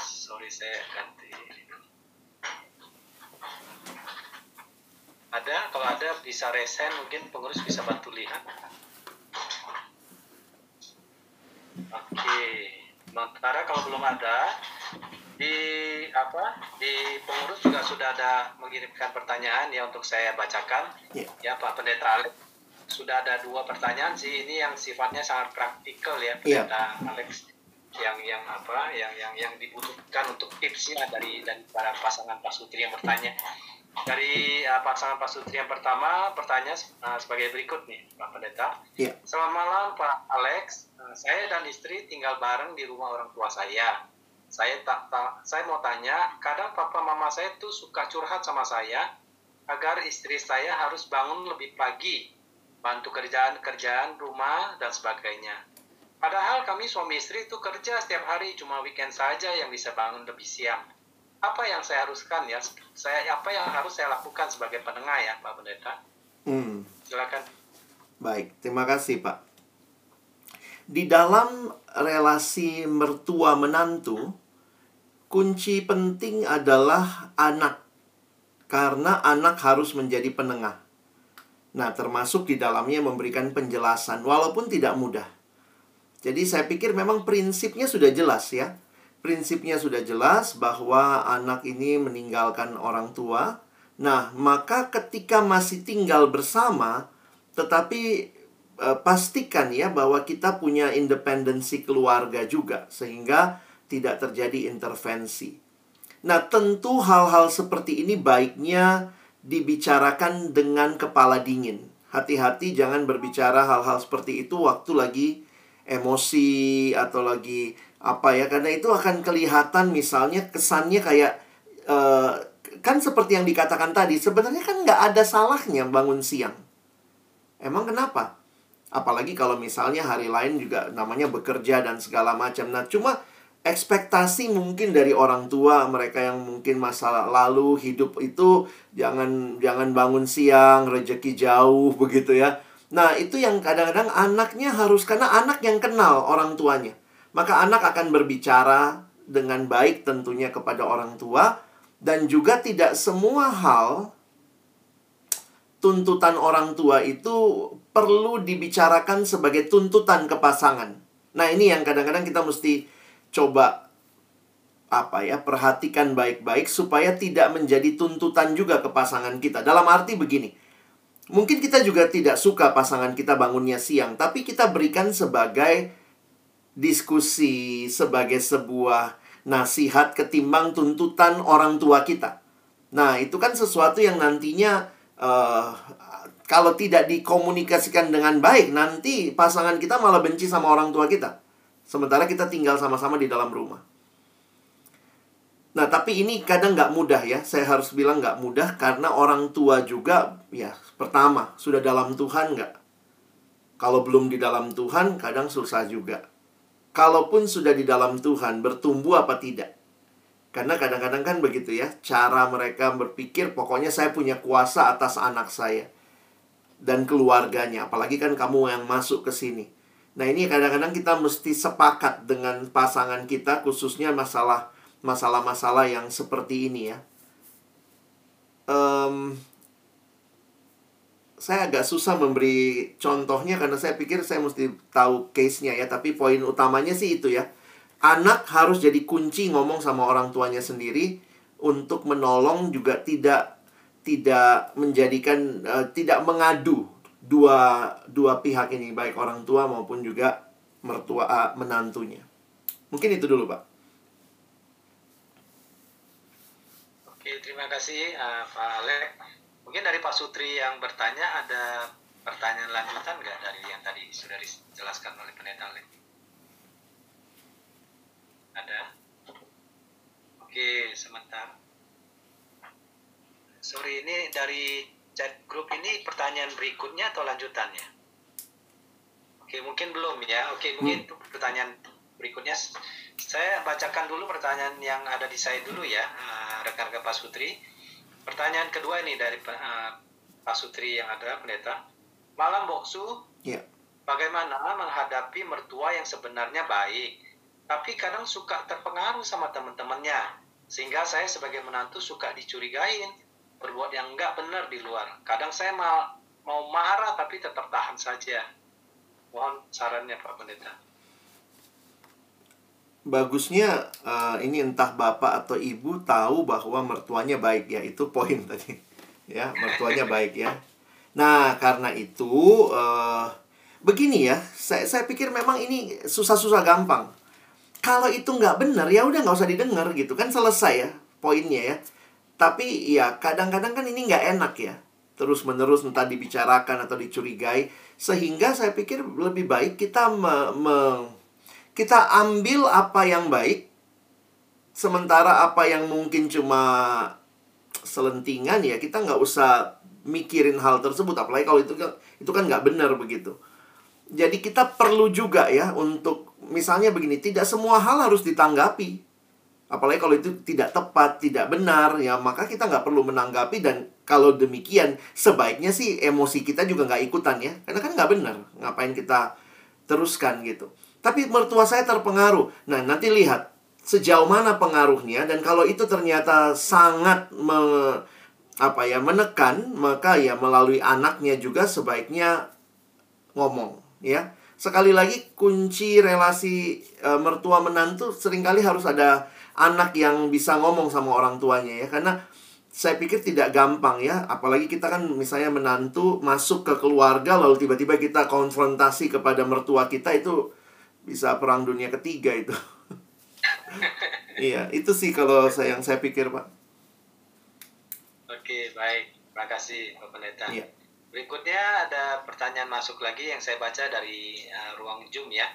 Sorry, saya ganti. Ada? Kalau ada bisa raise hand, mungkin pengurus bisa bantu lihat. Oke, sementara kalau belum ada di apa di pengurus juga sudah ada mengirimkan pertanyaan ya untuk saya bacakan. Yeah. Ya Pak Pendeta Alex sudah ada dua pertanyaan sih ini yang sifatnya sangat praktikal ya Pendeta yeah. Alex yang yang apa yang yang yang dibutuhkan untuk tipsnya dari dan para pasangan pasutri yang bertanya. Dari uh, pasangan pasutri yang pertama pertanyaan uh, sebagai berikut nih Pak Pendeta. Yeah. Selamat malam Pak Alex, uh, saya dan istri tinggal bareng di rumah orang tua saya. Saya tak, tak saya mau tanya, kadang papa mama saya tuh suka curhat sama saya agar istri saya harus bangun lebih pagi, bantu kerjaan-kerjaan rumah dan sebagainya. Padahal kami suami istri itu kerja setiap hari, cuma weekend saja yang bisa bangun lebih siang. Apa yang saya haruskan ya? Saya apa yang harus saya lakukan sebagai penengah ya, Pak Pendeta? Hmm. Silakan. Baik, terima kasih, Pak. Di dalam relasi mertua menantu, kunci penting adalah anak, karena anak harus menjadi penengah. Nah, termasuk di dalamnya memberikan penjelasan, walaupun tidak mudah. Jadi saya pikir memang prinsipnya sudah jelas ya. Prinsipnya sudah jelas bahwa anak ini meninggalkan orang tua. Nah, maka ketika masih tinggal bersama, tetapi e, pastikan ya bahwa kita punya independensi keluarga juga, sehingga tidak terjadi intervensi. Nah, tentu hal-hal seperti ini baiknya dibicarakan dengan kepala dingin. Hati-hati jangan berbicara hal-hal seperti itu waktu lagi emosi atau lagi apa ya. Karena itu akan kelihatan misalnya kesannya kayak uh, kan seperti yang dikatakan tadi. Sebenarnya kan nggak ada salahnya bangun siang. Emang kenapa? Apalagi kalau misalnya hari lain juga namanya bekerja dan segala macam. Nah cuma ekspektasi mungkin dari orang tua, mereka yang mungkin masa lalu hidup itu jangan jangan bangun siang, rejeki jauh begitu ya. Nah, itu yang kadang-kadang anaknya harus, karena anak yang kenal orang tuanya. Maka anak akan berbicara dengan baik tentunya kepada orang tua, dan juga tidak semua hal tuntutan orang tua itu perlu dibicarakan sebagai tuntutan ke pasangan. Nah, ini yang kadang-kadang kita mesti coba apa ya, perhatikan baik-baik supaya tidak menjadi tuntutan juga ke pasangan kita. Dalam arti begini, mungkin kita juga tidak suka pasangan kita bangunnya siang, tapi kita berikan sebagai diskusi, sebagai sebuah nasihat ketimbang tuntutan orang tua kita. Nah, itu kan sesuatu yang nantinya uh, kalau tidak dikomunikasikan dengan baik, nanti pasangan kita malah benci sama orang tua kita. Sementara kita tinggal sama-sama di dalam rumah. Nah, tapi ini kadang nggak mudah ya. Saya harus bilang nggak mudah karena orang tua juga, ya, pertama, sudah dalam Tuhan nggak? Kalau belum di dalam Tuhan, kadang susah juga. Kalaupun sudah di dalam Tuhan, bertumbuh apa tidak? Karena kadang-kadang kan begitu ya, cara mereka berpikir, pokoknya saya punya kuasa atas anak saya dan keluarganya. Apalagi kan kamu yang masuk ke sini. Nah, ini kadang-kadang kita mesti sepakat dengan pasangan kita, khususnya masalah masalah-masalah yang seperti ini ya. Um, saya agak susah memberi contohnya karena saya pikir saya mesti tahu case-nya ya. Tapi poin utamanya sih itu ya. Anak harus jadi kunci ngomong sama orang tuanya sendiri untuk menolong juga tidak tidak menjadikan uh, tidak mengadu. Dua, dua pihak ini, baik orang tua maupun juga mertua uh, menantunya. Mungkin itu dulu, Pak. Oke, terima kasih uh, Pak Alex. Mungkin dari Pak Sutri yang bertanya, ada pertanyaan lanjutan nggak dari yang tadi sudah dijelaskan oleh Pendeta Alex? Ada? Oke, sebentar. Sorry, ini dari chat grup ini pertanyaan berikutnya atau lanjutannya? Oke, mungkin belum ya. Oke, mungkin hmm. pertanyaan berikutnya. Saya bacakan dulu pertanyaan yang ada di saya dulu ya, rekan-rekan Pak Sutri. Pertanyaan kedua ini dari uh, Pak Sutri yang ada, Pendeta. Malam, Boksu. Yeah. Bagaimana menghadapi mertua yang sebenarnya baik, tapi kadang suka terpengaruh sama teman-temannya, sehingga saya sebagai menantu suka dicurigain berbuat yang enggak benar di luar. Kadang saya mal, mau marah tapi tetap tahan saja. Mohon sarannya Pak Pendeta. bagusnya uh, ini entah bapak atau ibu tahu bahwa mertuanya baik ya. Itu poin tadi. Ya, mertuanya baik ya. Nah, karena itu uh, begini ya. Saya, saya pikir memang ini susah-susah gampang. Kalau itu nggak benar, ya udah nggak usah didengar gitu. Kan selesai ya poinnya ya. Tapi ya kadang-kadang kan ini nggak enak ya. Terus-menerus entah dibicarakan atau dicurigai. Sehingga saya pikir lebih baik kita me... me kita ambil apa yang baik, sementara apa yang mungkin cuma selentingan ya, kita nggak usah mikirin hal tersebut. Apalagi kalau itu, itu kan nggak benar begitu. Jadi kita perlu juga ya untuk, misalnya begini, tidak semua hal harus ditanggapi. Apalagi kalau itu tidak tepat, tidak benar, ya maka kita nggak perlu menanggapi. Dan kalau demikian, sebaiknya sih emosi kita juga nggak ikutan ya. Karena kan nggak benar, ngapain kita teruskan gitu. Tapi mertua saya terpengaruh. Nah, nanti lihat sejauh mana pengaruhnya. Dan kalau itu ternyata sangat me, apa ya, menekan, maka ya melalui anaknya juga sebaiknya ngomong. Ya, sekali lagi kunci relasi e, mertua menantu seringkali harus ada anak yang bisa ngomong sama orang tuanya ya. Karena saya pikir tidak gampang ya. Apalagi kita kan misalnya menantu masuk ke keluarga lalu tiba-tiba kita konfrontasi kepada mertua kita, itu bisa perang dunia ketiga itu. Iya, itu sih kalau saya, yang saya pikir, Pak. Oke, baik. Terima kasih, Pak Pendeta. Iya. Berikutnya ada pertanyaan masuk lagi yang saya baca dari uh, ruang Zoom ya.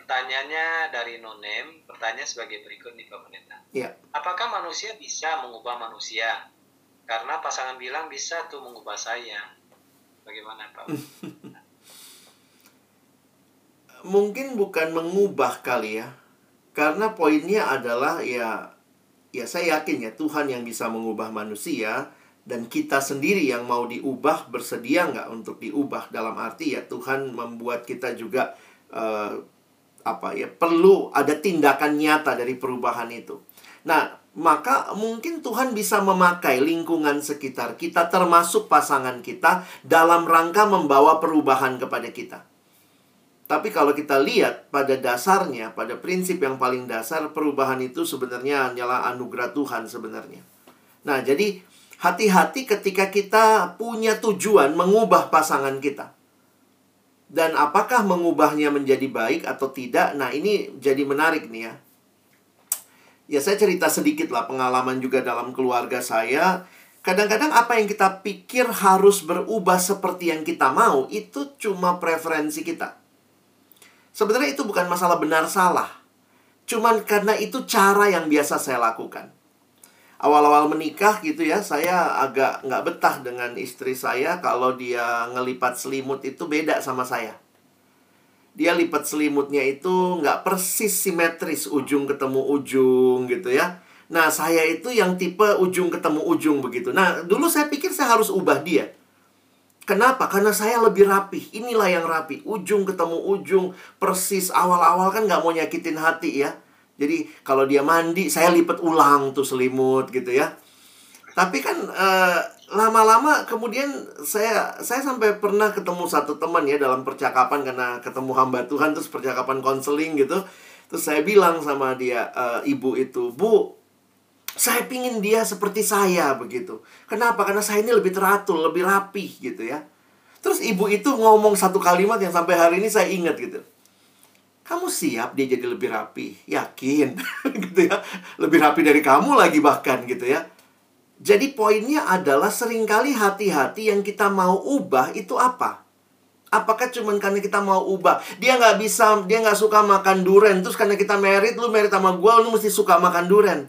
Pertanyaannya dari Nonem. Pertanyaan sebagai berikut nih, Pak Pendeta. Iya. Apakah manusia bisa mengubah manusia? Karena pasangan bilang bisa tuh mengubah saya. Bagaimana, Pak? Mungkin bukan mengubah kali ya. Karena poinnya adalah ya, ya saya yakin ya Tuhan yang bisa mengubah manusia. Dan kita sendiri yang mau diubah, bersedia nggak untuk diubah. Dalam arti ya Tuhan membuat kita juga uh, apa ya, perlu ada tindakan nyata dari perubahan itu. Nah, maka mungkin Tuhan bisa memakai lingkungan sekitar kita, termasuk pasangan kita, dalam rangka membawa perubahan kepada kita. Tapi kalau kita lihat pada dasarnya, pada prinsip yang paling dasar, perubahan itu sebenarnya hanyalah anugerah Tuhan sebenarnya. Nah, jadi hati-hati ketika kita punya tujuan mengubah pasangan kita. Dan apakah mengubahnya menjadi baik atau tidak? Nah, ini jadi menarik nih ya. Ya, saya cerita sedikit lah pengalaman juga dalam keluarga saya. Kadang-kadang apa yang kita pikir harus berubah seperti yang kita mau, itu cuma preferensi kita. Sebenarnya itu bukan masalah benar-salah. Cuman karena itu cara yang biasa saya lakukan. Awal-awal menikah gitu ya, saya agak nggak betah dengan istri saya kalau dia ngelipat selimut itu beda sama saya. Dia lipat selimutnya itu nggak persis simetris, ujung ketemu ujung gitu ya. Nah, saya itu yang tipe ujung ketemu ujung begitu. Nah, dulu saya pikir saya harus ubah dia. Kenapa? Karena saya lebih rapih. Inilah yang rapih. Ujung ketemu ujung, persis. Awal-awal kan nggak mau nyakitin hati ya. Jadi kalau dia mandi, saya lipat ulang tuh selimut gitu ya. Tapi kan eh, lama-lama kemudian saya saya sampai pernah ketemu satu teman ya dalam percakapan, karena ketemu hamba Tuhan terus percakapan konseling gitu. Terus saya bilang sama dia, e, ibu itu, Bu, saya pingin dia seperti saya begitu. Kenapa? Karena saya ini lebih teratur, lebih rapih gitu ya. Terus ibu itu ngomong satu kalimat yang sampai hari ini saya ingat gitu. Kamu siap dia jadi lebih rapih? Yakin? gitu ya. Lebih rapih dari kamu lagi bahkan gitu ya. Jadi poinnya adalah seringkali hati-hati yang kita mau ubah itu apa? Apakah cuma karena kita mau ubah? Dia nggak bisa, dia nggak suka makan durian. Terus karena kita married, lu married sama gua, lu mesti suka makan durian.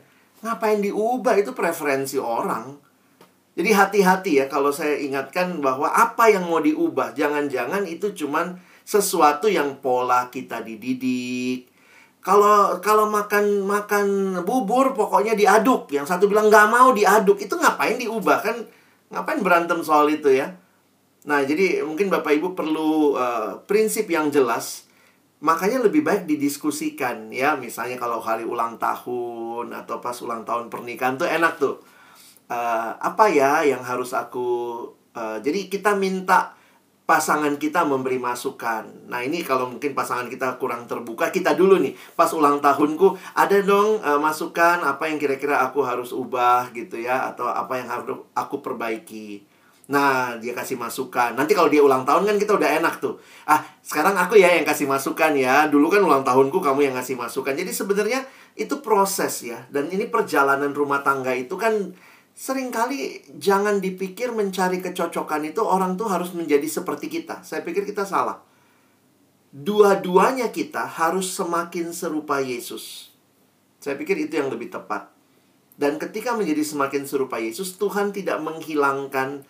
Ngapain diubah? Itu preferensi orang. Jadi hati-hati ya, kalau saya ingatkan bahwa apa yang mau diubah, jangan-jangan itu cuman sesuatu yang pola kita dididik. Kalau kalau makan makan bubur pokoknya diaduk. Yang satu bilang nggak mau diaduk. Itu ngapain diubah kan? Ngapain berantem soal itu ya? Nah, jadi mungkin Bapak Ibu perlu uh, prinsip yang jelas. Makanya lebih baik didiskusikan ya. Misalnya kalau hari ulang tahun atau pas ulang tahun pernikahan tuh enak tuh. uh, Apa ya yang harus aku uh, jadi kita minta pasangan kita memberi masukan. Nah ini kalau mungkin pasangan kita kurang terbuka, kita dulu nih, pas ulang tahunku, ada dong uh, masukan apa yang kira-kira aku harus ubah gitu ya, atau apa yang harus aku perbaiki. Nah dia kasih masukan. Nanti kalau dia ulang tahun kan kita udah enak tuh, ah sekarang aku ya yang kasih masukan ya, dulu kan ulang tahunku kamu yang ngasih masukan. Jadi sebenarnya itu proses ya. Dan ini perjalanan rumah tangga itu kan seringkali jangan dipikir mencari kecocokan itu orang tuh harus menjadi seperti kita. Saya pikir kita salah. Dua-duanya kita harus semakin serupa Yesus. Saya pikir itu yang lebih tepat. Dan ketika menjadi semakin serupa Yesus, Tuhan tidak menghilangkan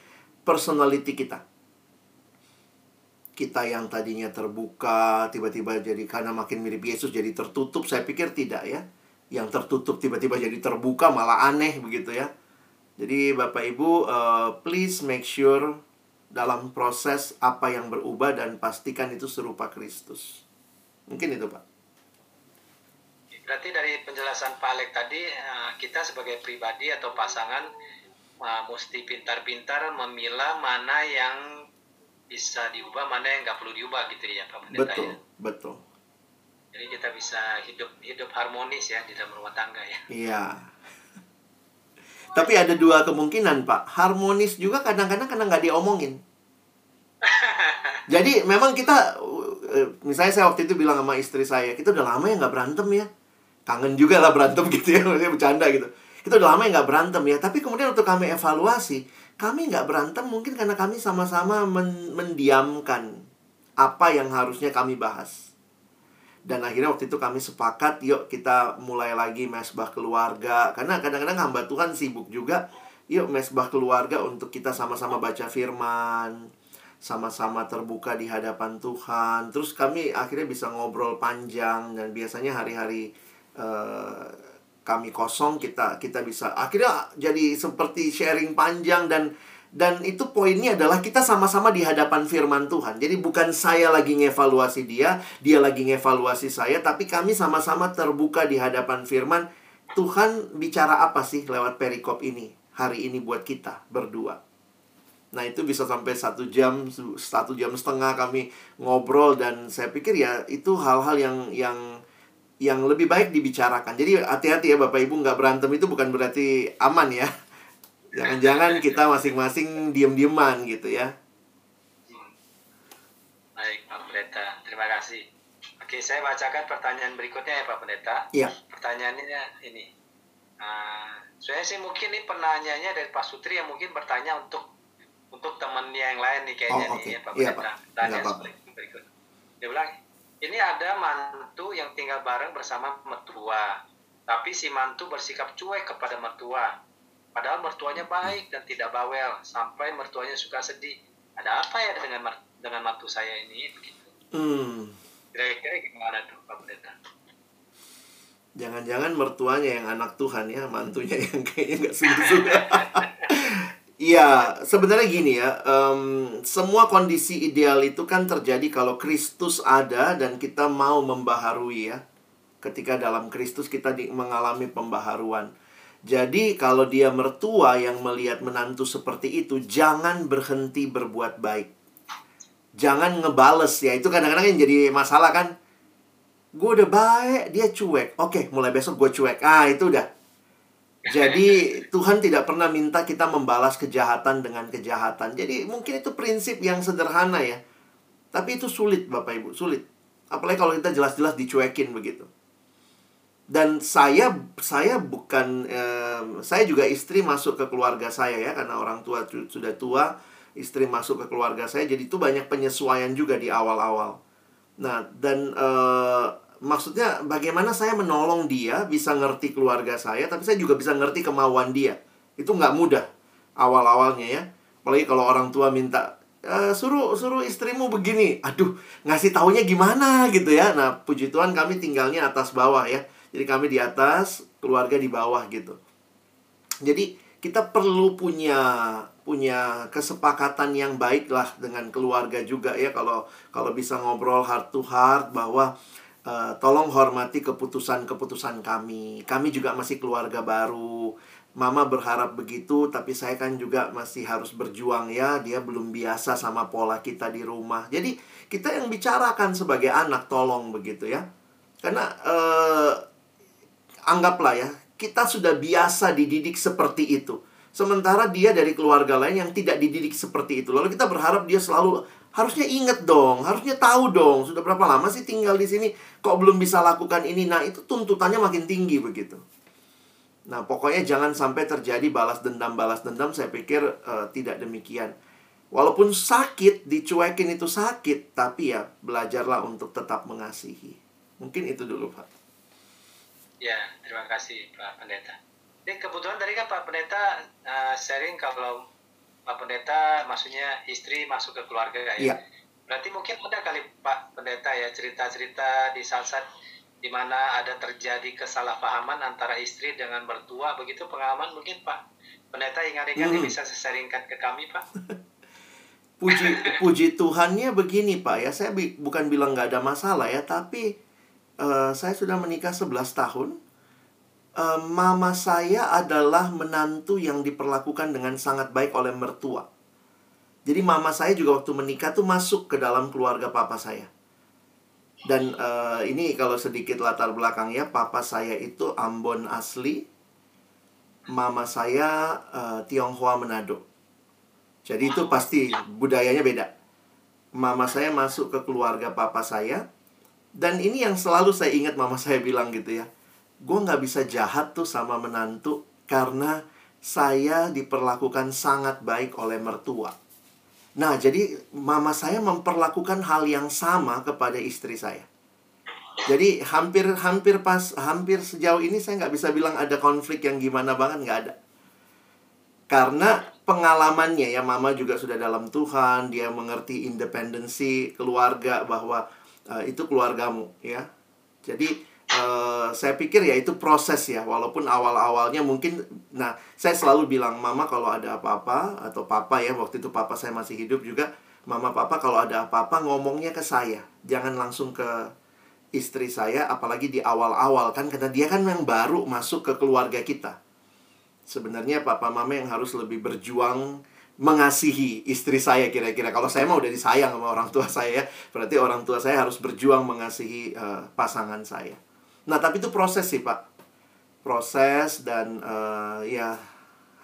personality kita. Kita yang tadinya terbuka, tiba-tiba jadi karena makin mirip Yesus jadi tertutup. Saya pikir tidak ya. Yang tertutup tiba-tiba jadi terbuka malah aneh begitu ya. Jadi Bapak Ibu, uh, please make sure dalam proses apa yang berubah dan pastikan itu serupa Kristus. Mungkin itu Pak. Berarti dari penjelasan Pak Alex tadi, uh, kita sebagai pribadi atau pasangan uh, mesti pintar-pintar memilah mana yang bisa diubah, mana yang nggak perlu diubah gitu ya Pak Pendeta. Betul, ya? Betul. Jadi kita bisa hidup hidup harmonis ya di dalam rumah tangga ya. Iya. Tapi ada dua kemungkinan, Pak. Harmonis juga kadang-kadang karena nggak diomongin. Jadi memang kita, misalnya saya waktu itu bilang sama istri saya, kita udah lama ya nggak berantem ya. Kangen juga lah berantem gitu ya, maksudnya bercanda gitu. Kita udah lama ya nggak berantem ya. Tapi kemudian untuk kami evaluasi, kami nggak berantem mungkin karena kami sama-sama men- mendiamkan apa yang harusnya kami bahas. Dan akhirnya waktu itu kami sepakat, yuk kita mulai lagi mesbah keluarga. Karena kadang-kadang hamba Tuhan sibuk juga. Yuk mesbah keluarga untuk kita sama-sama baca firman, sama-sama terbuka di hadapan Tuhan. Terus kami akhirnya bisa ngobrol panjang. Dan biasanya hari-hari uh, kami kosong, kita kita bisa. Akhirnya jadi seperti sharing panjang. Dan dan itu poinnya adalah kita sama-sama di hadapan firman Tuhan. Jadi bukan saya lagi ngevaluasi dia, dia lagi ngevaluasi saya, tapi kami sama-sama terbuka di hadapan firman. Tuhan bicara apa sih lewat perikop ini hari ini buat kita berdua. Nah itu bisa sampai satu jam, satu jam setengah kami ngobrol. Dan saya pikir ya itu hal-hal yang yang yang lebih baik dibicarakan. Jadi hati-hati ya Bapak Ibu, nggak berantem itu bukan berarti aman ya. Jangan-jangan kita masing-masing diem-dieman gitu ya. Baik Pak Pendeta, terima kasih. Oke, saya bacakan pertanyaan berikutnya ya Pak Pendeta. Iya. Pertanyaannya ini, uh, saya sih mungkin ini penanyanya dari Pak Sutri yang mungkin bertanya untuk untuk temannya yang lain nih kayaknya. Oh, okay. Nih ya Pak Pendeta. Tanya seperti berikut. Dia bilang, ini ada mantu yang tinggal bareng bersama mertua, tapi si mantu bersikap cuek kepada mertua. Padahal mertuanya baik dan tidak bawel, sampai mertuanya suka sedih. Ada apa ya dengan dengan mantu saya ini? Hmm. Kira-kira gimana tuh Pak Pendeta? Jangan-jangan mertuanya yang anak Tuhan ya, mantunya yang kayaknya nggak suka-suka. Iya, sebenarnya gini ya. Um, semua kondisi ideal itu kan terjadi kalau Kristus ada dan kita mau membaharui ya. Ketika dalam Kristus kita di, mengalami pembaharuan. Jadi kalau dia mertua yang melihat menantu seperti itu, jangan berhenti berbuat baik. Jangan ngebales ya. Itu kadang-kadang yang jadi masalah kan. Gue udah baik, dia cuek. Oke, mulai besok gue cuek. Ah, itu udah. Jadi Tuhan tidak pernah minta kita membalas kejahatan dengan kejahatan. Jadi mungkin itu prinsip yang sederhana ya. Tapi itu sulit Bapak Ibu, sulit. Apalagi kalau kita jelas-jelas dicuekin begitu. Dan saya saya bukan eh, saya juga istri masuk ke keluarga saya ya, karena orang tua sudah tua, istri masuk ke keluarga saya, jadi itu banyak penyesuaian juga di awal-awal. Nah, dan eh, maksudnya bagaimana saya menolong dia bisa ngerti keluarga saya, tapi saya juga bisa ngerti kemauan dia. Itu nggak mudah awal-awalnya ya. Apalagi kalau orang tua minta Uh, suruh suruh istrimu begini, aduh ngasih taunya gimana gitu ya. Nah puji Tuhan kami tinggalnya atas bawah ya, jadi kami di atas, keluarga di bawah gitu. Jadi kita perlu punya punya kesepakatan yang baik lah dengan keluarga juga ya, kalau kalau bisa ngobrol heart to heart bahwa uh, tolong hormati keputusan keputusan kami, kami juga masih keluarga baru. Mama berharap begitu, tapi saya kan juga masih harus berjuang ya. Dia belum biasa sama pola kita di rumah. Jadi kita yang bicarakan sebagai anak, tolong begitu ya. Karena eh, anggaplah ya, kita sudah biasa dididik seperti itu. Sementara dia dari keluarga lain yang tidak dididik seperti itu. Lalu kita berharap dia selalu, harusnya inget dong, harusnya tahu dong. Sudah berapa lama sih tinggal di sini, kok belum bisa lakukan ini. Nah itu tuntutannya makin tinggi begitu. Nah, pokoknya jangan sampai terjadi balas dendam-balas dendam, saya pikir uh, tidak demikian. Walaupun sakit, dicuekin itu sakit, tapi ya belajarlah untuk tetap mengasihi. Mungkin itu dulu, Pak. Ya, terima kasih Pak Pendeta. Ini kebetulan tadi kan Pak Pendeta uh, sharing kalau Pak Pendeta maksudnya istri masuk ke keluarga ya. ya. Berarti mungkin ada kali Pak Pendeta ya cerita-cerita di saat-saat di mana ada terjadi kesalahpahaman antara istri dengan mertua, begitu pengalaman mungkin Pak Pendeta ingat-ingat hmm. bisa seseringkan ke kami Pak. Puji puji Tuhannya begini Pak ya, saya bi- bukan bilang nggak ada masalah ya, tapi uh, saya sudah menikah sebelas tahun. Uh, mama saya adalah menantu yang diperlakukan dengan sangat baik oleh mertua. Jadi mama saya juga waktu menikah tuh masuk ke dalam keluarga papa saya. Dan uh, ini kalau sedikit latar belakangnya, papa saya itu Ambon asli, mama saya uh, Tionghoa Manado. Jadi itu pasti budayanya beda. Mama saya masuk ke keluarga papa saya. Dan ini yang selalu saya ingat mama saya bilang gitu ya, gue gak bisa jahat tuh sama menantu karena saya diperlakukan sangat baik oleh mertua. Nah, jadi mama saya memperlakukan hal yang sama kepada istri saya. Jadi hampir hampir pas hampir sejauh ini saya nggak bisa bilang ada konflik yang gimana banget, nggak ada. Karena pengalamannya ya, mama juga sudah dalam Tuhan, dia mengerti independensi keluarga bahwa uh, itu keluargamu ya. Jadi uh, saya pikir ya itu proses ya, walaupun awal-awalnya mungkin. Nah, saya selalu bilang mama kalau ada apa-apa, atau papa ya, waktu itu papa saya masih hidup juga, mama papa kalau ada apa-apa ngomongnya ke saya, jangan langsung ke istri saya, apalagi di awal-awal kan, karena dia kan yang baru masuk ke keluarga kita. Sebenarnya papa mama yang harus lebih berjuang mengasihi istri saya kira-kira. Kalau saya mah udah disayang sama orang tua saya ya, berarti orang tua saya harus berjuang mengasihi uh, pasangan saya. Nah, tapi itu proses sih Pak, proses. Dan uh, ya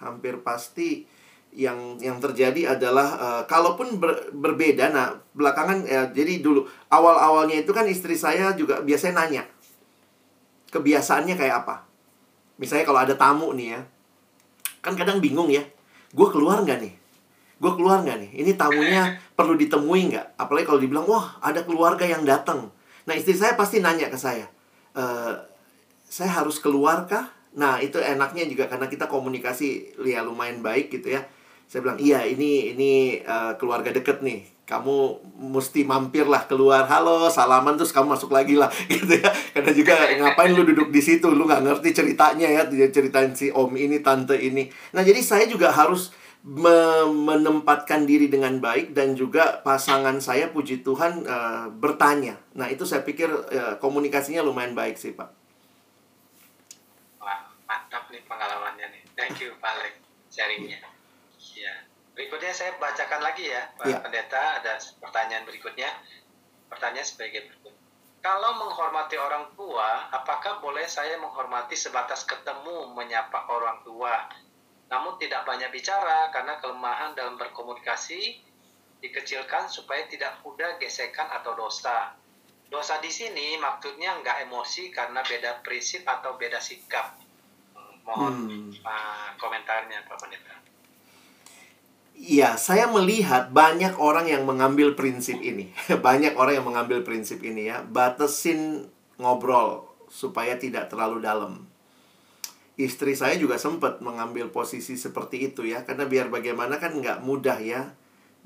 hampir pasti yang yang terjadi adalah uh, kalaupun ber, berbeda, nah belakangan ya, jadi dulu awal-awalnya itu kan istri saya juga biasanya nanya kebiasaannya kayak apa. Misalnya kalau ada tamu nih ya, kan kadang bingung ya, gue keluar nggak nih, gue keluar nggak nih, ini tamunya perlu ditemui nggak, apalagi kalau dibilang wah ada keluarga yang datang. Nah, istri saya pasti nanya ke saya, e- saya harus keluar kah? Nah, itu enaknya juga karena kita komunikasi ya lumayan baik gitu ya. Saya bilang, iya ini ini uh, keluarga deket nih, kamu mesti mampirlah keluar, halo, salaman, terus kamu masuk lagi lah gitu ya. Karena juga ngapain lu duduk di situ, lu nggak ngerti ceritanya ya, ceritain si om ini, tante ini. Nah, jadi saya juga harus me- menempatkan diri dengan baik, dan juga pasangan saya puji Tuhan uh, bertanya. Nah, itu saya pikir uh, komunikasinya lumayan baik sih Pak. Mantap nih pengalamannya nih. Thank you Pak Alex sharingnya. Ya. Berikutnya saya bacakan lagi ya Pak ya. Pendeta, ada pertanyaan berikutnya. Pertanyaan sebagai berikut. Kalau menghormati orang tua, apakah boleh saya menghormati sebatas ketemu menyapa orang tua, namun tidak banyak bicara karena kelemahan dalam berkomunikasi dikecilkan supaya tidak mudah gesekan atau dosa. Dosa di sini maksudnya nggak emosi karena beda prinsip atau beda sikap. Mohon hmm. uh, komentarnya Pak Pendeta. Iya, saya melihat banyak orang yang mengambil prinsip ini. Banyak orang yang mengambil prinsip ini ya, batasin ngobrol supaya tidak terlalu dalam. Istri saya juga sempat mengambil posisi seperti itu ya, karena biar bagaimana kan nggak mudah ya.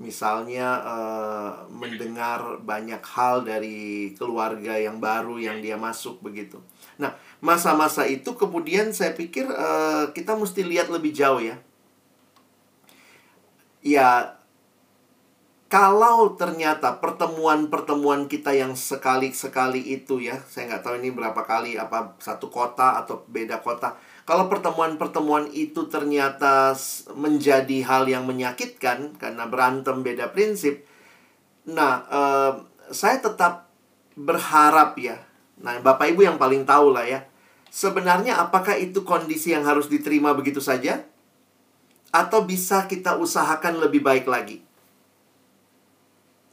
Misalnya uh, mendengar banyak hal dari keluarga yang baru yang dia masuk begitu. Nah, masa-masa itu kemudian saya pikir uh, kita mesti lihat lebih jauh ya. Ya, Kalau ternyata pertemuan-pertemuan kita yang sekali-sekali itu ya, saya nggak tahu ini berapa kali, apa satu kota atau beda kota. Kalau pertemuan-pertemuan itu ternyata menjadi hal yang menyakitkan karena berantem beda prinsip. Nah, eh, saya tetap berharap ya. Nah, Bapak Ibu yang paling tahu lah ya. Sebenarnya apakah itu kondisi yang harus diterima begitu saja? Atau bisa kita usahakan lebih baik lagi?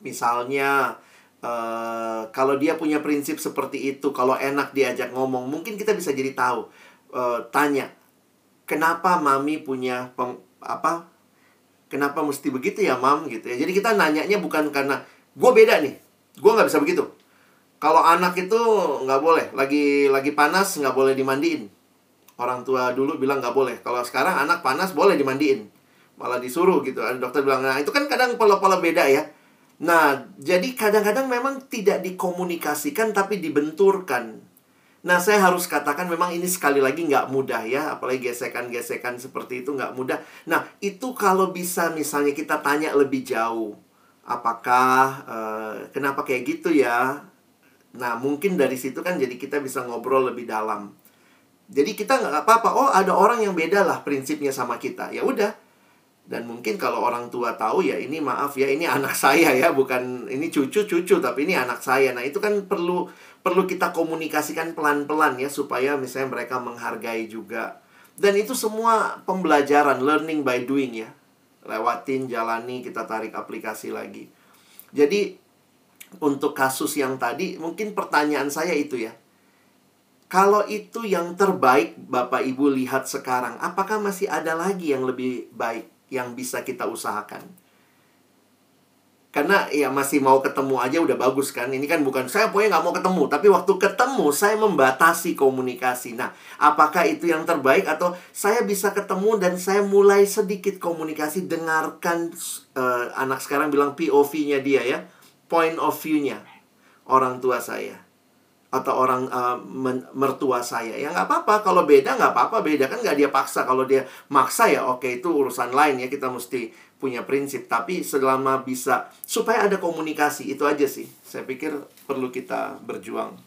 Misalnya, uh, kalau dia punya prinsip seperti itu, kalau enak diajak ngomong, mungkin kita bisa jadi tahu. Uh, tanya, kenapa mami punya, peng, apa, kenapa mesti begitu ya mam, gitu ya. Jadi kita nanyanya bukan karena, gue beda nih, gue nggak bisa begitu. Kalau anak itu nggak boleh, lagi lagi panas nggak boleh dimandiin. Orang tua dulu bilang nggak boleh, kalau sekarang anak panas boleh dimandiin. Malah disuruh gitu, ada dokter bilang, nah itu kan kadang pola-pola beda ya. Nah, jadi kadang-kadang memang tidak dikomunikasikan tapi dibenturkan. Nah, saya harus katakan memang ini sekali lagi nggak mudah ya. Apalagi gesekan-gesekan seperti itu nggak mudah. Nah, itu kalau bisa misalnya kita tanya lebih jauh. Apakah, uh, kenapa kayak gitu ya? Nah, mungkin dari situ kan jadi kita bisa ngobrol lebih dalam. Jadi kita nggak apa-apa, oh ada orang yang beda lah prinsipnya sama kita. Ya udah. Dan mungkin kalau orang tua tahu ya ini maaf ya, ini anak saya ya, bukan ini cucu-cucu tapi ini anak saya. Nah itu kan perlu perlu kita komunikasikan pelan-pelan ya supaya misalnya mereka menghargai juga. Dan itu semua pembelajaran, learning by doing ya. Lewatin, jalani, kita tarik aplikasi lagi. Jadi untuk kasus yang tadi mungkin pertanyaan saya itu ya. Kalau itu yang terbaik Bapak Ibu lihat sekarang, apakah masih ada lagi yang lebih baik yang bisa kita usahakan? Karena ya masih mau ketemu aja udah bagus kan. Ini kan bukan saya pokoknya nggak mau ketemu, tapi waktu ketemu saya membatasi komunikasi. Nah, apakah itu yang terbaik atau saya bisa ketemu dan saya mulai sedikit komunikasi, dengarkan eh, anak sekarang bilang P O V-nya dia ya, point of view-nya orang tua saya atau orang uh, men, mertua saya. Ya nggak apa-apa, kalau beda nggak apa-apa, beda kan nggak dia paksa. Kalau dia maksa ya oke, itu urusan lain ya, kita mesti punya prinsip. Tapi selama bisa, supaya ada komunikasi, itu aja sih. Saya pikir perlu kita berjuang.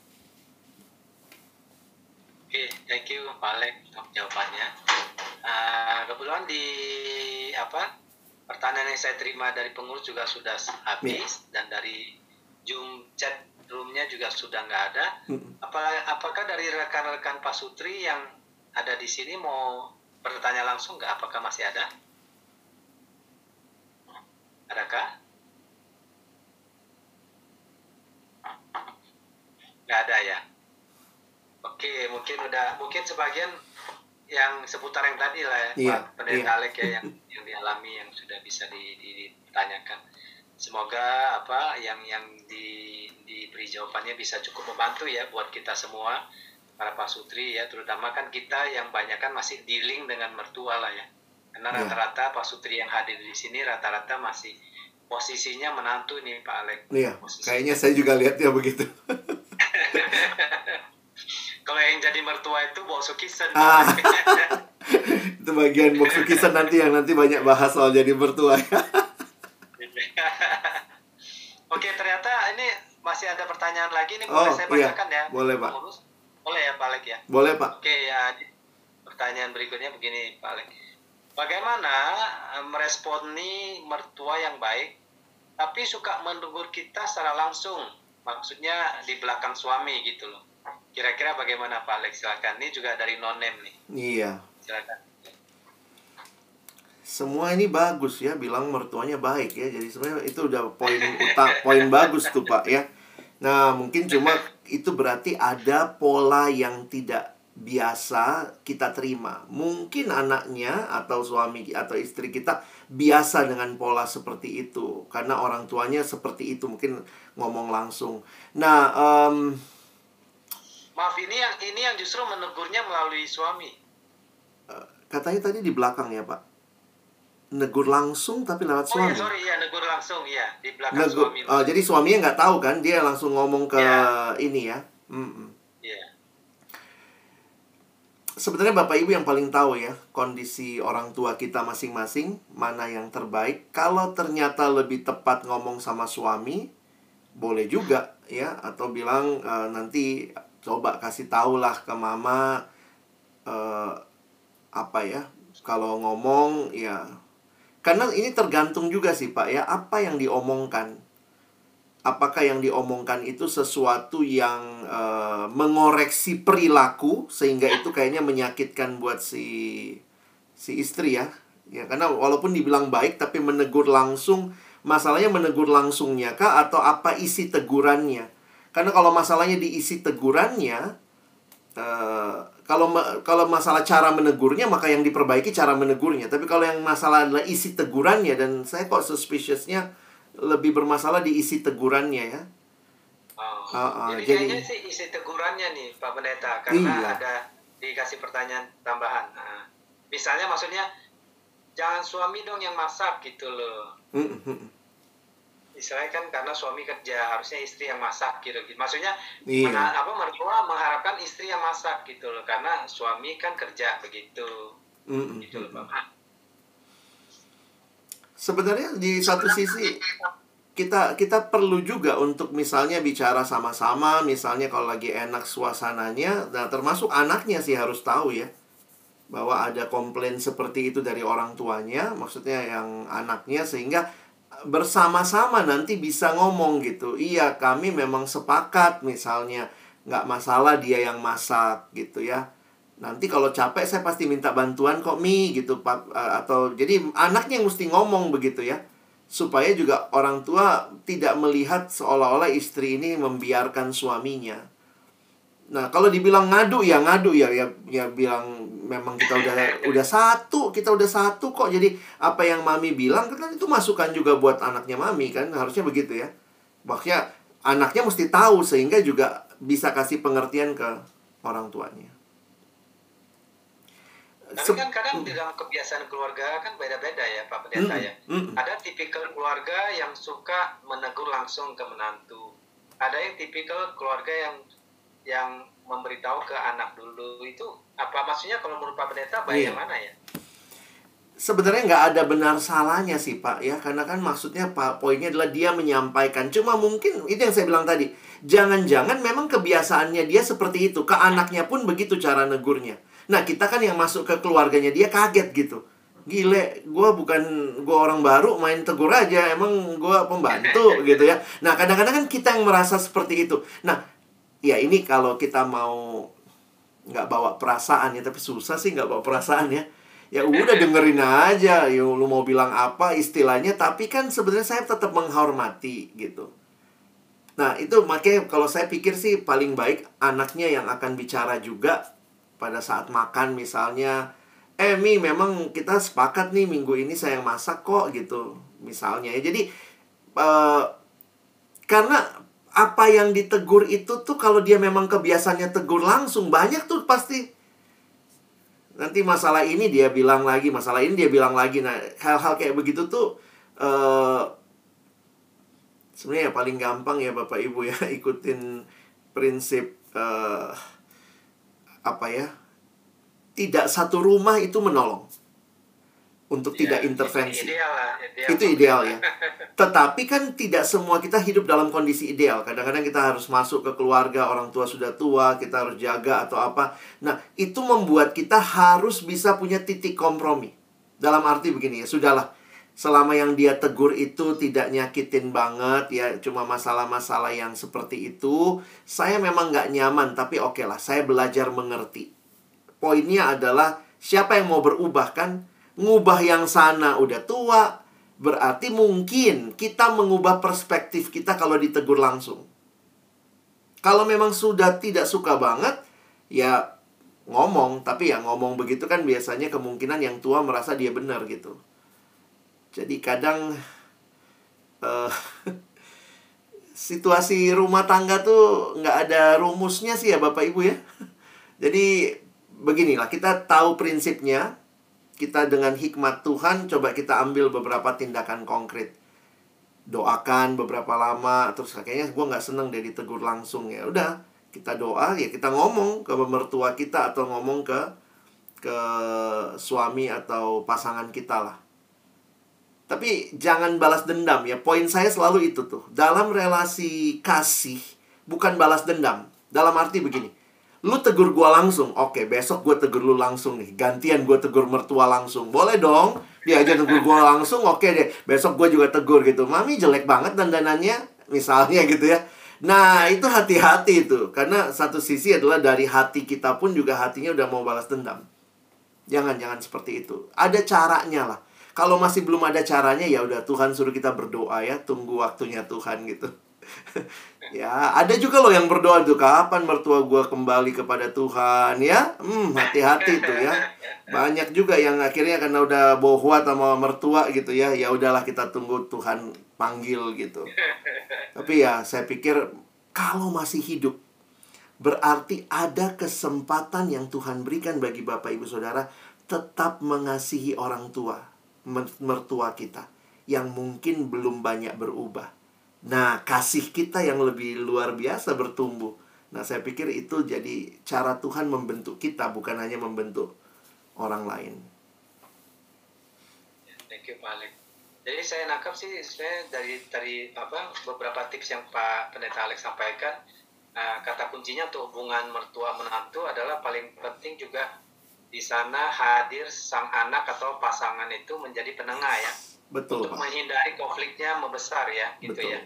Oke, okay, thank you Pak Alex untuk jawabannya. Uh, kebetulan di apa pertanyaan yang saya terima dari pengurus juga sudah habis, yeah. Dan dari Zoom chat roomnya juga sudah nggak ada. Apakah dari rekan-rekan Pak Sutri yang ada di sini mau bertanya langsung nggak? Apakah masih ada? Adakah? Nggak ada ya? Oke, mungkin udah, mungkin sebagian yang seputar yang tadi lah ya, Pak Pendeta Alex ya, yang, yang dialami, yang sudah bisa ditanyakan. Semoga apa yang yang di, diberi jawabannya bisa cukup membantu ya buat kita semua para Pak Sutri ya, terutama kan kita yang banyak kan masih dealing dengan mertua lah ya, karena ya. Rata-rata Pak Sutri yang hadir di sini rata-rata masih posisinya menantu nih Pak Alex. Iya, kayaknya saya juga lihatnya begitu. Kalau yang jadi mertua itu Boksu Kisen. Ah. Itu bagian Boksu Kisen nanti yang nanti banyak bahas soal jadi mertua ya. Oke, ternyata ini masih ada pertanyaan lagi nih, boleh oh, saya bacakan iya. Ya? Boleh Pak. Boleh ya Pak Alex ya? Boleh Pak. Oke ya, pertanyaan berikutnya begini Pak Alex. Bagaimana meresponi mertua yang baik tapi suka menegur kita secara langsung? Maksudnya di belakang suami gitu loh. Kira-kira bagaimana Pak Alex? Silakan. Ini juga dari non-name nih. Iya. Silakan. Semua ini bagus ya, bilang mertuanya baik ya. Jadi sebenarnya itu udah poin utama, poin bagus tuh Pak ya. Nah mungkin cuma itu berarti ada pola yang tidak biasa kita terima. Mungkin anaknya atau suami atau istri kita biasa dengan pola seperti itu karena orang tuanya seperti itu, mungkin ngomong langsung. Nah um... maaf, ini yang ini yang justru menegurnya melalui suami. Katanya tadi di belakang ya Pak. Negur langsung tapi lewat suami. Oh, ya, sorry, ya, negur langsung, ya, di belakang negur, suami. Oh, jadi suaminya nggak tahu kan, dia langsung ngomong ke ya. Ini ya. Mm-mm. Yeah. sebenarnya Bapak Ibu yang paling tahu ya kondisi orang tua kita masing-masing, mana yang terbaik. Kalau ternyata lebih tepat ngomong sama suami, boleh juga ya. Atau bilang e, nanti coba kasih tahulah ke mama, e, apa ya, kalau ngomong ya. Karena ini tergantung juga sih Pak ya, apa yang diomongkan. Apakah yang diomongkan itu sesuatu yang e, mengoreksi perilaku sehingga itu kayaknya menyakitkan buat si si istri ya. Ya karena walaupun dibilang baik tapi menegur langsung, masalahnya menegur langsungnya kah atau apa isi tegurannya? Karena kalau masalahnya diisi tegurannya, e, kalau kalau masalah cara menegurnya maka yang diperbaiki cara menegurnya. Tapi kalau yang masalah adalah isi tegurannya, dan saya kok suspiciousnya lebih bermasalah di isi tegurannya ya. Oh, uh, uh, jadi kayaknya sih isi tegurannya nih Pak Pendeta, karena iya. ada dikasih pertanyaan tambahan. Nah, misalnya maksudnya jangan suami dong yang masak gitu loh. Istilahnya kan karena suami kerja harusnya istri yang masak gitu. Maksudnya iya. mena- apa mertua mengharapkan istri yang masak gitu loh, karena suami kan kerja begitu. Mm-mm. Gitu loh Pak. Sebenarnya di satu sisi kita kita perlu juga untuk misalnya bicara sama-sama, misalnya kalau lagi enak suasananya, nah termasuk anaknya sih harus tahu ya bahwa ada komplain seperti itu dari orang tuanya, maksudnya yang anaknya, sehingga bersama-sama nanti bisa ngomong gitu. Iya, kami memang sepakat misalnya nggak masalah dia yang masak gitu ya. Nanti kalau capek saya pasti minta bantuan kok Mi gitu, atau jadi anaknya yang mesti ngomong begitu ya, supaya juga orang tua tidak melihat seolah-olah istri ini membiarkan suaminya. Nah kalau dibilang ngadu ya ngadu ya ya, ya bilang memang kita udah udah satu kita udah satu kok, jadi apa yang Mami bilang kan itu masukan juga buat anaknya Mami kan, harusnya begitu ya. Makanya anaknya mesti tahu sehingga juga bisa kasih pengertian ke orang tuanya. Tapi kan kadang di dalam kebiasaan keluarga kan beda-beda ya Pak Pendeta ya. Ada tipikal keluarga yang suka menegur langsung ke menantu. Ada yang tipikal keluarga yang yang memberitahu ke anak dulu. Itu apa maksudnya kalau menurut Pak Pendeta baik yang mana ya? Sebenarnya nggak ada benar salahnya sih Pak ya, karena kan maksudnya Pak poinnya adalah dia menyampaikan. Cuma mungkin itu yang saya bilang tadi, jangan-jangan memang kebiasaannya dia seperti itu, ke anaknya pun begitu cara negurnya. Nah, kita kan yang masuk ke keluarganya dia kaget gitu. Gile, gue bukan, gue orang baru main tegur aja, emang gue pembantu gitu ya. Nah, kadang-kadang kan kita yang merasa seperti itu. Nah, ya ini kalau kita mau nggak bawa perasaan ya, tapi susah sih nggak bawa perasaan ya. Ya udah dengerin aja, ya, lu mau bilang apa istilahnya, tapi kan sebenarnya saya tetap menghormati gitu. Nah, itu makanya kalau saya pikir sih paling baik anaknya yang akan bicara juga. Pada saat makan misalnya, Eh Mi, memang kita sepakat nih minggu ini saya yang masak kok gitu. Misalnya ya, jadi uh, karena apa yang ditegur itu tuh, kalau dia memang kebiasaannya tegur langsung, banyak tuh pasti. Nanti masalah ini dia bilang lagi, masalah ini dia bilang lagi. Nah hal-hal kayak begitu tuh uh, sebenarnya ya paling gampang ya Bapak Ibu ya, ikutin prinsip uh, apa ya, tidak satu rumah itu menolong untuk ya, tidak intervensi ideal lah, ideal itu ideal ya. Tetapi kan tidak semua kita hidup dalam kondisi ideal. Kadang-kadang kita harus masuk ke keluarga orang tua sudah tua, kita harus jaga atau apa. Nah itu membuat kita harus bisa punya titik kompromi, dalam arti begini ya, sudahlah selama yang dia tegur itu tidak nyakitin banget ya, cuma masalah-masalah yang seperti itu saya memang nggak nyaman, tapi oke lah, saya belajar mengerti. Poinnya adalah siapa yang mau berubah kan? Ngubah yang sana udah tua, berarti mungkin kita mengubah perspektif kita kalau ditegur langsung. Kalau memang sudah tidak suka banget ya ngomong, tapi ya ngomong begitu kan biasanya kemungkinan yang tua merasa dia benar gitu. Jadi kadang uh, situasi rumah tangga tuh nggak ada rumusnya sih ya Bapak Ibu ya. Jadi beginilah, kita tahu prinsipnya, kita dengan hikmat Tuhan coba kita ambil beberapa tindakan konkret. Doakan beberapa lama, terus kayaknya gue nggak seneng deh ditegur langsung, ya udah kita doa ya, kita ngomong ke mertua kita atau ngomong ke ke suami atau pasangan kita lah. Tapi jangan balas dendam ya. Poin saya selalu itu tuh. Dalam relasi kasih, bukan balas dendam. Dalam arti begini, lu tegur gua langsung, oke besok gua tegur lu langsung nih. Gantian gua tegur mertua langsung. Boleh dong, dia aja tegur gua langsung, oke deh. Besok gua juga tegur gitu. Mami jelek banget dandanannya, misalnya gitu ya. Nah itu hati-hati itu. Karena satu sisi adalah dari hati kita pun juga hatinya udah mau balas dendam. Jangan-jangan seperti itu. Ada caranya lah. Kalau masih belum ada caranya, ya udah Tuhan suruh kita berdoa ya. Tunggu waktunya Tuhan gitu. Ya, ada juga loh yang berdoa tuh, kapan mertua gue kembali kepada Tuhan ya. Hmm, hati-hati tuh ya. Banyak juga yang akhirnya karena udah bohwat sama mertua gitu ya. Ya udahlah kita tunggu Tuhan panggil gitu. Tapi ya saya pikir kalau masih hidup, berarti ada kesempatan yang Tuhan berikan bagi Bapak Ibu Saudara tetap mengasihi orang tua, mertua kita yang mungkin belum banyak berubah. Nah, kasih kita yang lebih luar biasa bertumbuh. Nah, saya pikir itu jadi cara Tuhan membentuk kita, bukan hanya membentuk orang lain. Thank you, Pak Alex. Jadi saya nangkap sih sebenarnya dari dari apa beberapa tips yang Pak Pendeta Alex sampaikan, nah, kata kuncinya untuk hubungan mertua menantu adalah paling penting juga. Di sana hadir sang anak atau pasangan itu menjadi penengah ya. Betul, Pak. Untuk menghindari konfliknya membesar ya, gitu. Betul. Ya.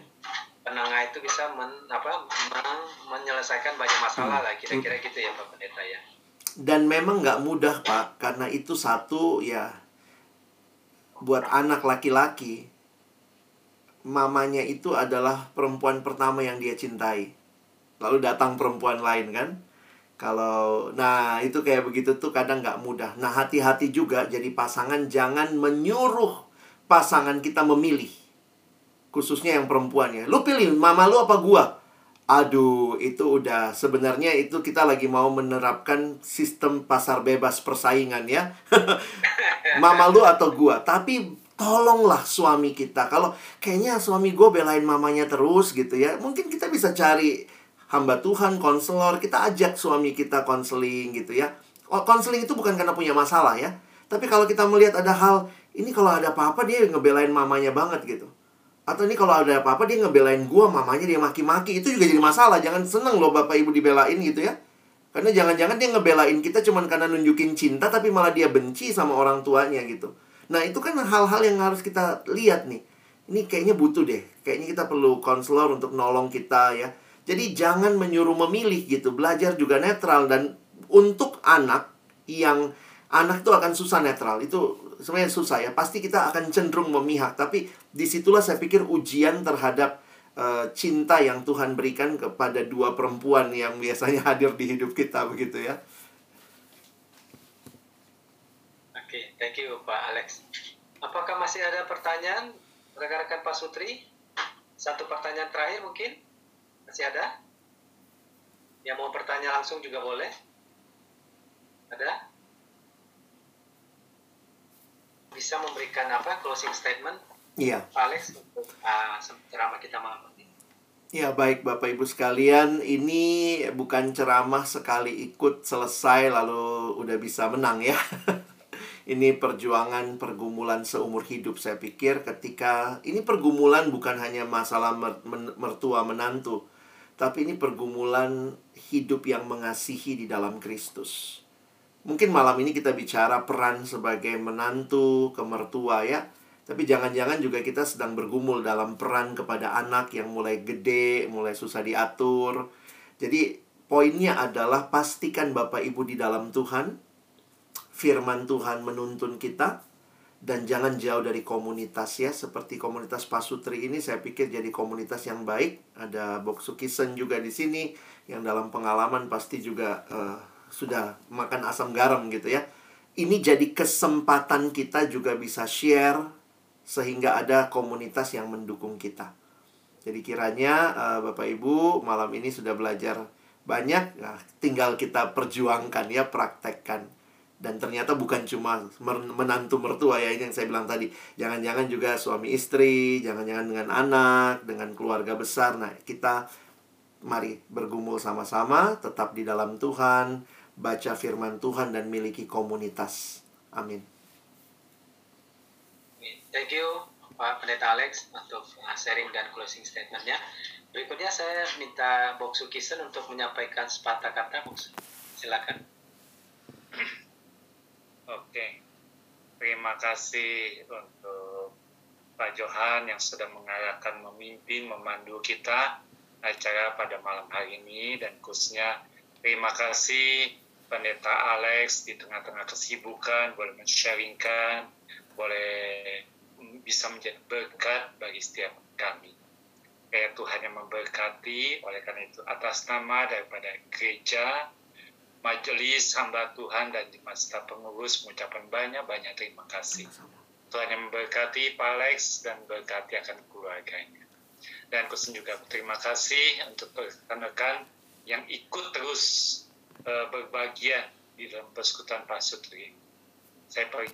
Penengah itu bisa men, apa, men, menyelesaikan banyak masalah hmm. lah, kira-kira gitu ya Pak Pendeta ya. Dan memang nggak mudah Pak, karena itu satu ya, buat anak laki-laki, mamanya itu adalah perempuan pertama yang dia cintai. Lalu datang perempuan lain kan. Kalau, nah itu kayak begitu tuh kadang nggak mudah. Nah hati-hati juga jadi pasangan, jangan menyuruh pasangan kita memilih. Khususnya yang perempuannya. Lu pilih mama lu apa gua? Aduh itu udah sebenarnya itu kita lagi mau menerapkan sistem pasar bebas persaingan ya. Mama lu atau gua? Tapi tolonglah suami kita. Kalau kayaknya suami gua belain mamanya terus gitu ya. Mungkin kita bisa cari hamba Tuhan, konselor, kita ajak suami kita konseling gitu ya. Konseling itu bukan karena punya masalah ya. Tapi kalau kita melihat ada hal, ini kalau ada apa-apa dia ngebelain mamanya banget gitu. Atau ini kalau ada apa-apa dia ngebelain gua, mamanya dia maki-maki. Itu juga jadi masalah, jangan seneng loh Bapak Ibu dibelain gitu ya. Karena jangan-jangan dia ngebelain kita cuman karena nunjukin cinta, tapi malah dia benci sama orang tuanya gitu. Nah itu kan hal-hal yang harus kita lihat nih. Ini kayaknya butuh deh, kayaknya kita perlu konselor untuk nolong kita ya. Jadi jangan menyuruh memilih gitu. Belajar juga netral. Dan untuk anak, yang anak tuh akan susah netral. Itu sebenarnya susah ya. Pasti kita akan cenderung memihak. Tapi disitulah saya pikir ujian terhadap uh, cinta yang Tuhan berikan kepada dua perempuan yang biasanya hadir di hidup kita begitu ya. Oke, okay, thank you Pak Alex. Apakah masih ada pertanyaan rekan-rekan Pak Sutri? Satu pertanyaan terakhir mungkin? Masih ada? Yang mau bertanya langsung juga boleh. Ada? Bisa memberikan apa? Closing statement? Iya. Pak Alex, untuk uh, ceramah kita malam ini. Ya, baik Bapak Ibu sekalian. Ini bukan ceramah sekali ikut selesai lalu udah bisa menang ya. Ini perjuangan pergumulan seumur hidup saya pikir ketika. Ini pergumulan bukan hanya masalah mertua menantu, tapi ini pergumulan hidup yang mengasihi di dalam Kristus. Mungkin malam ini kita bicara peran sebagai menantu ke mertua ya. Tapi jangan-jangan juga kita sedang bergumul dalam peran kepada anak yang mulai gede, mulai susah diatur. Jadi poinnya adalah pastikan Bapak Ibu di dalam Tuhan, firman Tuhan menuntun kita. Dan jangan jauh dari komunitas ya. Seperti komunitas Pak Sutri ini saya pikir jadi komunitas yang baik. Ada Boksu Kisen juga di sini yang dalam pengalaman pasti juga uh, sudah makan asam garam gitu ya. Ini jadi kesempatan kita juga bisa share sehingga ada komunitas yang mendukung kita. Jadi kiranya uh, Bapak Ibu malam ini sudah belajar banyak. Nah, tinggal kita perjuangkan ya, praktekkan. Dan ternyata bukan cuma menantu mertua ya, yang saya bilang tadi. Jangan-jangan juga suami istri, jangan-jangan dengan anak, dengan keluarga besar. Nah, kita mari bergumul sama-sama, tetap di dalam Tuhan, baca firman Tuhan dan miliki komunitas. Amin. Thank you Pak Pendeta Alex untuk sharing dan closing statementnya. Berikutnya saya minta Boksu Kisen untuk menyampaikan sepatah kata. Boksu, silakan. Oke, okay. Terima kasih untuk Pak Johan yang sudah mengarahkan, memimpin, memandu kita acara pada malam hari ini, dan khususnya terima kasih Pendeta Alex di tengah-tengah kesibukan boleh men-sharingkan, boleh bisa menjadi berkat bagi setiap kami. Ya, Tuhan yang memberkati. Oleh karena itu atas nama daripada gereja, majelis hamba Tuhan dan jemaat serta pengurus mengucapkan banyak-banyak terima kasih. Tuhan yang memberkati Pak Alex dan berkati akan keluarganya. Dan khusus juga terima kasih untuk rekan-rekan yang ikut terus uh, berbagian di dalam persekutuan pasutri. Saya pergi